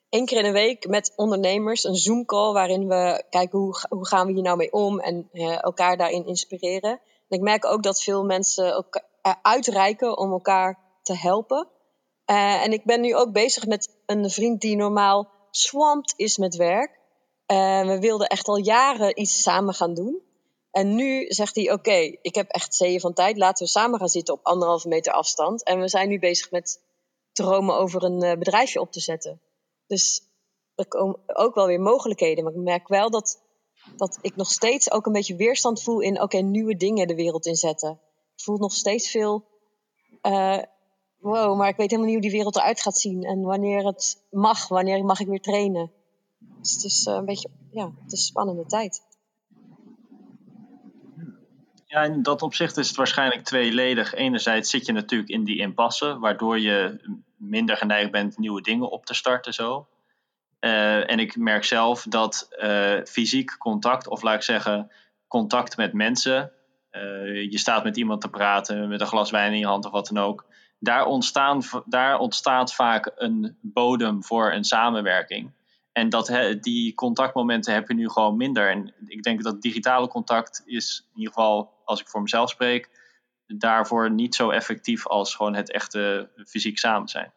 keer in de week met ondernemers een Zoom-call waarin we kijken hoe gaan we hier nou mee om en elkaar daarin inspireren. En ik merk ook dat veel mensen elkaar uitreiken om elkaar te helpen. En ik ben nu ook bezig met een vriend die normaal swamped is met werk. We wilden echt al jaren iets samen gaan doen. En nu zegt hij, oké, ik heb echt zeeën van tijd. Laten we samen gaan zitten op 1,5 meter afstand. En we zijn nu bezig met dromen over een bedrijfje op te zetten. Dus er komen ook wel weer mogelijkheden. Maar ik merk wel dat ik nog steeds ook een beetje weerstand voel in nieuwe dingen de wereld inzetten. Ik voel nog steeds veel maar ik weet helemaal niet hoe die wereld eruit gaat zien. En wanneer het mag ik weer trainen. Dus het is een beetje, ja, het is een spannende tijd. Ja, in dat opzicht is het waarschijnlijk tweeledig. Enerzijds zit je natuurlijk in die impasse, waardoor je minder geneigd bent nieuwe dingen op te starten zo. En ik merk zelf dat fysiek contact, of laat ik zeggen contact met mensen, je staat met iemand te praten, met een glas wijn in je hand of wat dan ook. Daar ontstaat vaak een bodem voor een samenwerking. En die contactmomenten heb je nu gewoon minder. En ik denk dat digitale contact is, in ieder geval als ik voor mezelf spreek, daarvoor niet zo effectief als gewoon het echte fysiek samen zijn.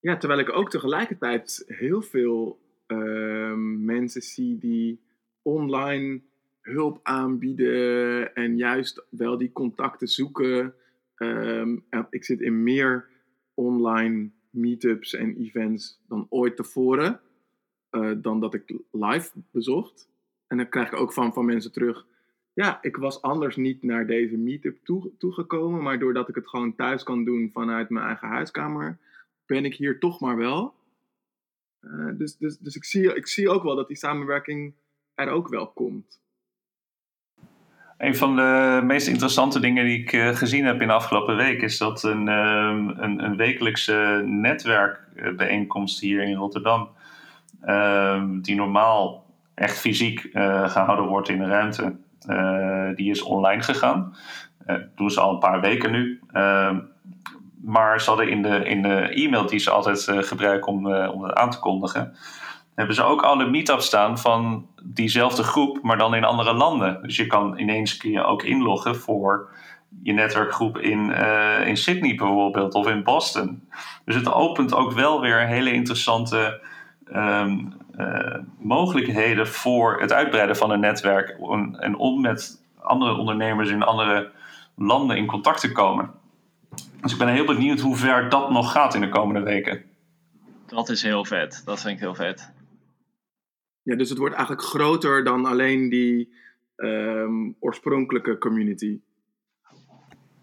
Ja, terwijl ik ook tegelijkertijd heel veel mensen zie die online hulp aanbieden en juist wel die contacten zoeken. Ik zit in meer online meetups en events dan ooit tevoren, dan dat ik live bezocht. En dan krijg ik ook van mensen terug, ja, ik was anders niet naar deze meetup toegekomen, maar doordat ik het gewoon thuis kan doen vanuit mijn eigen huiskamer, ben ik hier toch maar wel. Dus ik zie ook wel dat die samenwerking er ook wel komt. Een van de meest interessante dingen die ik gezien heb in de afgelopen week is dat een wekelijkse netwerkbijeenkomst hier in Rotterdam, die normaal echt fysiek gehouden wordt in de ruimte, die is online gegaan. Dat doen ze al een paar weken nu. Maar ze hadden in de e-mail die ze altijd gebruiken om het aan te kondigen, hebben ze ook alle meetups staan van diezelfde groep, maar dan in andere landen. Dus je kan kun je ook inloggen voor je netwerkgroep in Sydney bijvoorbeeld, of in Boston. Dus het opent ook wel weer hele interessante mogelijkheden voor het uitbreiden van een netwerk en om met andere ondernemers in andere landen in contact te komen. Dus ik ben heel benieuwd hoe ver dat nog gaat in de komende weken. Dat is heel vet. Dat vind ik heel vet. Ja, dus het wordt eigenlijk groter dan alleen die oorspronkelijke community.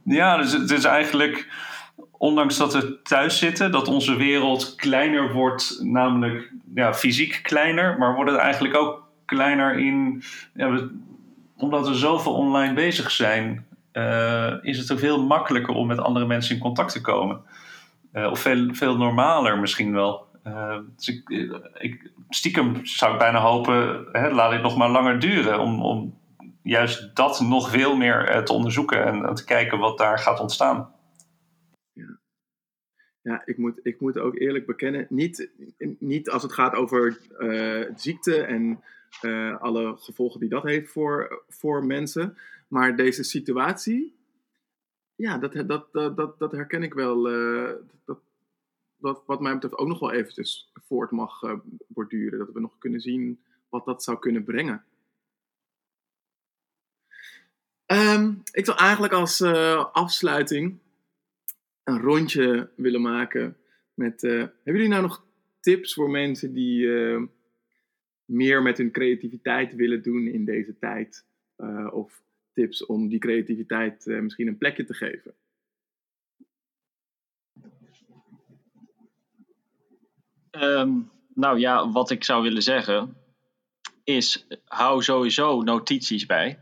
Ja, dus het is eigenlijk, ondanks dat we thuis zitten, dat onze wereld kleiner wordt, namelijk ja, fysiek kleiner, maar wordt het eigenlijk ook kleiner in, ja, omdat we zoveel online bezig zijn, is het ook veel makkelijker om met andere mensen in contact te komen. Of veel normaler misschien wel. Dus ik stiekem zou ik bijna hopen, laat dit nog maar langer duren. Om juist dat nog veel meer te onderzoeken en te kijken wat daar gaat ontstaan. Ja, ik moet ook eerlijk bekennen, niet als het gaat over ziekte en alle gevolgen die dat heeft voor mensen. Maar deze situatie, ja, dat herken ik wel. Dat wat mij betreft ook nog wel eventjes voort mag borduren. Dat we nog kunnen zien wat dat zou kunnen brengen. Ik zou eigenlijk als afsluiting een rondje willen maken met, hebben jullie nou nog tips voor mensen die meer met hun creativiteit willen doen in deze tijd? Of tips om die creativiteit misschien een plekje te geven? Nou ja, wat ik zou willen zeggen is, hou sowieso notities bij.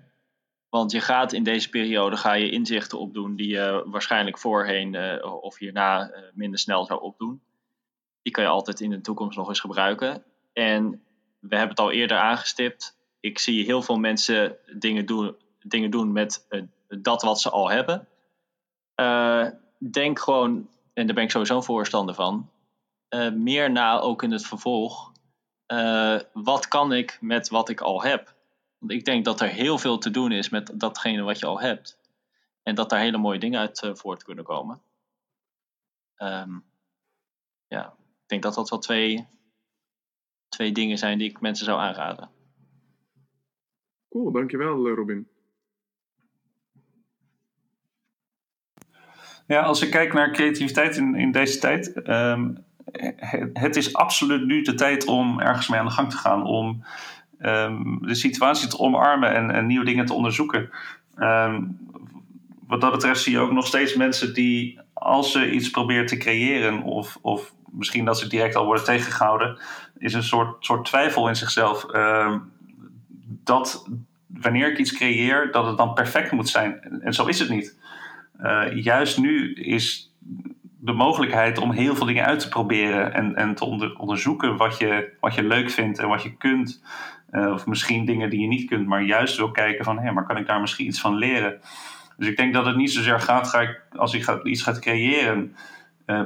Want je gaat in deze periode inzichten opdoen die je waarschijnlijk voorheen of hierna minder snel zou opdoen. Die kan je altijd in de toekomst nog eens gebruiken. En we hebben het al eerder aangestipt. Ik zie heel veel mensen dingen doen met dat wat ze al hebben. Denk gewoon, en daar ben ik sowieso een voorstander van, meer na ook in het vervolg. Wat kan ik met wat ik al heb? Want ik denk dat er heel veel te doen is met datgene wat je al hebt. En dat daar hele mooie dingen uit voort kunnen komen. Ja, ik denk dat wel twee dingen zijn die ik mensen zou aanraden. Cool, dankjewel Robin. Ja, als ik kijk naar creativiteit in deze tijd. Het is absoluut nu de tijd om ergens mee aan de gang te gaan. Om de situatie te omarmen en nieuwe dingen te onderzoeken. Wat dat betreft zie je ook nog steeds mensen die, als ze iets proberen te creëren of misschien dat ze direct al worden tegengehouden, is een soort twijfel in zichzelf. Dat wanneer ik iets creëer, dat het dan perfect moet zijn. En zo is het niet. Juist nu is de mogelijkheid om heel veel dingen uit te proberen en te onderzoeken wat je leuk vindt en wat je kunt. Of misschien dingen die je niet kunt, maar juist wil kijken van, hé, maar kan ik daar misschien iets van leren? Dus ik denk dat het niet zozeer gaat, als je iets gaat creëren,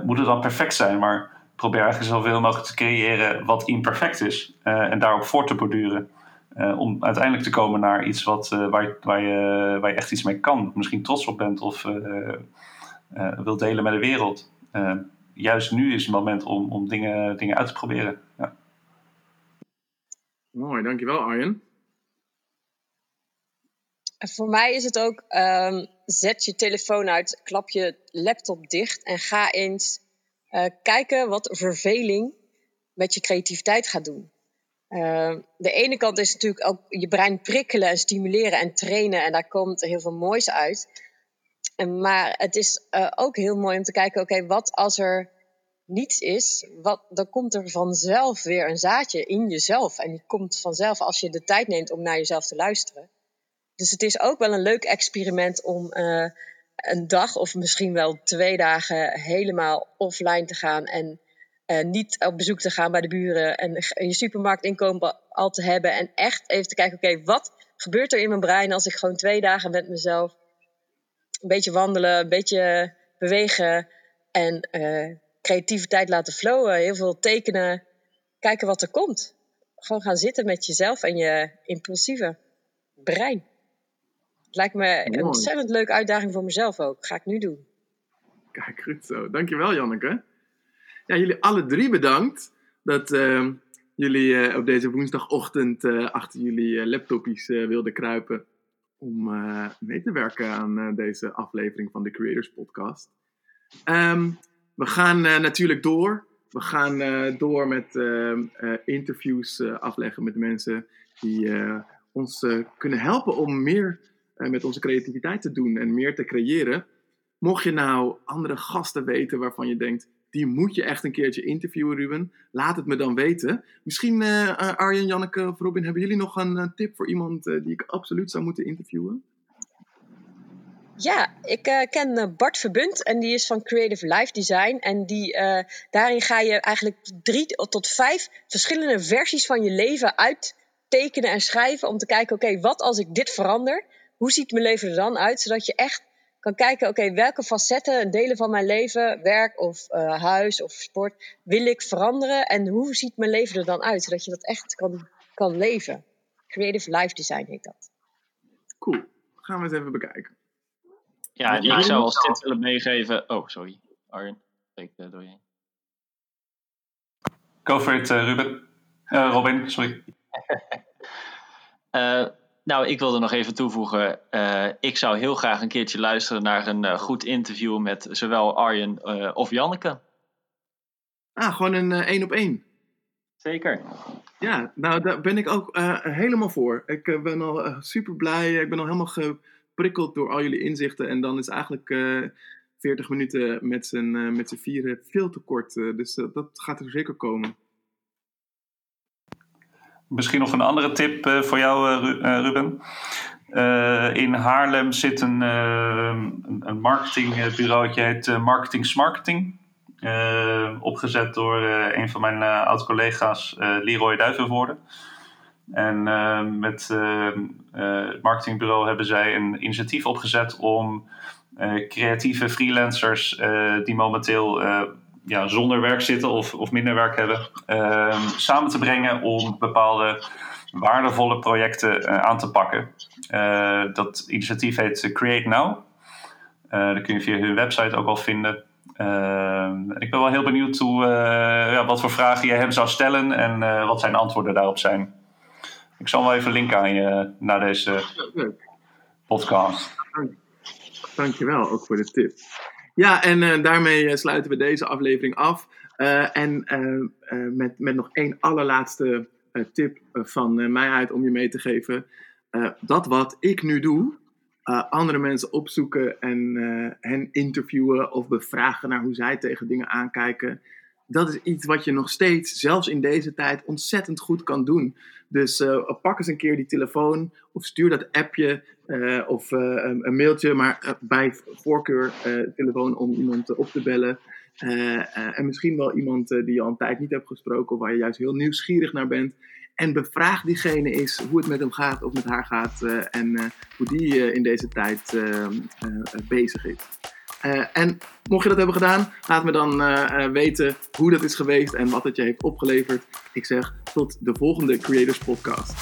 moet het dan perfect zijn. Maar probeer eigenlijk zoveel mogelijk te creëren wat imperfect is. En daarop voor te borduren. Om uiteindelijk te komen naar iets waar je echt iets mee kan. Misschien trots op bent of wil delen met de wereld. Juist nu is het moment om dingen uit te proberen. Ja. Mooi, dankjewel Arjen. Voor mij is het ook, zet je telefoon uit, klap je laptop dicht en ga eens kijken wat verveling met je creativiteit gaat doen. De ene kant is natuurlijk ook je brein prikkelen en stimuleren en trainen en daar komt heel veel moois uit. Maar het is ook heel mooi om te kijken, oké, wat als er niets is, dan komt er vanzelf weer een zaadje in jezelf. En die komt vanzelf als je de tijd neemt om naar jezelf te luisteren. Dus het is ook wel een leuk experiment om een dag of misschien wel 2 dagen helemaal offline te gaan. En niet op bezoek te gaan bij de buren en je supermarktinkomen al te hebben. En echt even te kijken, oké, wat gebeurt er in mijn brein als ik gewoon 2 dagen met mezelf een beetje wandelen, een beetje bewegen en creativiteit laten flowen, heel veel tekenen, kijken wat er komt. Gewoon gaan zitten met jezelf en je impulsieve brein. Het lijkt me een ontzettend leuke uitdaging voor mezelf ook. Ga ik nu doen. Kijk, goed zo. Dankjewel, Janneke. Ja, jullie alle drie bedankt dat jullie op deze woensdagochtend achter jullie laptopjes wilden kruipen om mee te werken aan deze aflevering van de Creators Podcast. We gaan natuurlijk door. We gaan door met interviews afleggen met mensen die ons kunnen helpen om meer met onze creativiteit te doen en meer te creëren. Mocht je nou andere gasten weten waarvan je denkt, die moet je echt een keertje interviewen, Ruben. Laat het me dan weten. Misschien Arjen, Janneke of Robin, hebben jullie nog een tip voor iemand die ik absoluut zou moeten interviewen? Ja, ik ken Bart Verbund en die is van Creative Life Design. En daarin ga je eigenlijk 3 tot 5 verschillende versies van je leven uittekenen en schrijven. Om te kijken, oké, wat als ik dit verander? Hoe ziet mijn leven er dan uit? Zodat je echt kan kijken, oké, welke facetten en delen van mijn leven, werk of huis of sport, wil ik veranderen? En hoe ziet mijn leven er dan uit? Zodat je dat echt kan leven. Creative Life Design heet dat. Cool, gaan we eens even bekijken. Ja, ik zou als tip willen meegeven. Oh, sorry. Arjen, spreek daar doorheen. Go for it, Ruben. Robin, sorry. Nou, ik wilde nog even toevoegen. Ik zou heel graag een keertje luisteren naar een goed interview met zowel Arjen of Janneke. Ah, gewoon een 1-op-1. Zeker. Ja, nou daar ben ik ook helemaal voor. Ik ben al super blij. Ik ben al helemaal prikkeld door al jullie inzichten. En dan is eigenlijk 40 minuten met z'n vieren veel te kort. Dus dat gaat er zeker komen. Misschien nog een andere tip voor jou, Ruben. In Haarlem zit een marketingbureautje, heet Marketing Smarketing. Opgezet door een van mijn oud-collega's, Leroy Duivenvoorde. En met het marketingbureau hebben zij een initiatief opgezet om creatieve freelancers die momenteel zonder werk zitten of minder werk hebben, samen te brengen om bepaalde waardevolle projecten aan te pakken. Dat initiatief heet Create Now. Dat kun je via hun website ook al vinden. Ik ben wel heel benieuwd wat voor vragen jij hem zou stellen en wat zijn antwoorden daarop zijn. Ik zal wel even linken aan je na deze podcast. Dankjewel ook voor de tip. Ja, en daarmee sluiten we deze aflevering af. Met nog 1 allerlaatste tip van mij uit om je mee te geven. Dat wat ik nu doe, andere mensen opzoeken en hen interviewen of bevragen naar hoe zij tegen dingen aankijken. dat is iets wat je nog steeds, zelfs in deze tijd, ontzettend goed kan doen. Dus pak eens een keer die telefoon of stuur dat appje of een mailtje, maar bij voorkeur telefoon om iemand op te bellen. En misschien wel iemand die je al een tijd niet hebt gesproken of waar je juist heel nieuwsgierig naar bent. En bevraag diegene eens hoe het met hem gaat of met haar gaat en hoe die in deze tijd bezig is. En mocht je dat hebben gedaan, laat me dan weten hoe dat is geweest en wat het je heeft opgeleverd. Ik zeg tot de volgende Creators Podcast.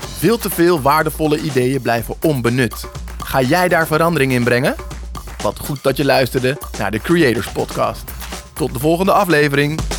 Veel te veel waardevolle ideeën blijven onbenut. Ga jij daar verandering in brengen? Wat goed dat je luisterde naar de Creators Podcast. Tot de volgende aflevering.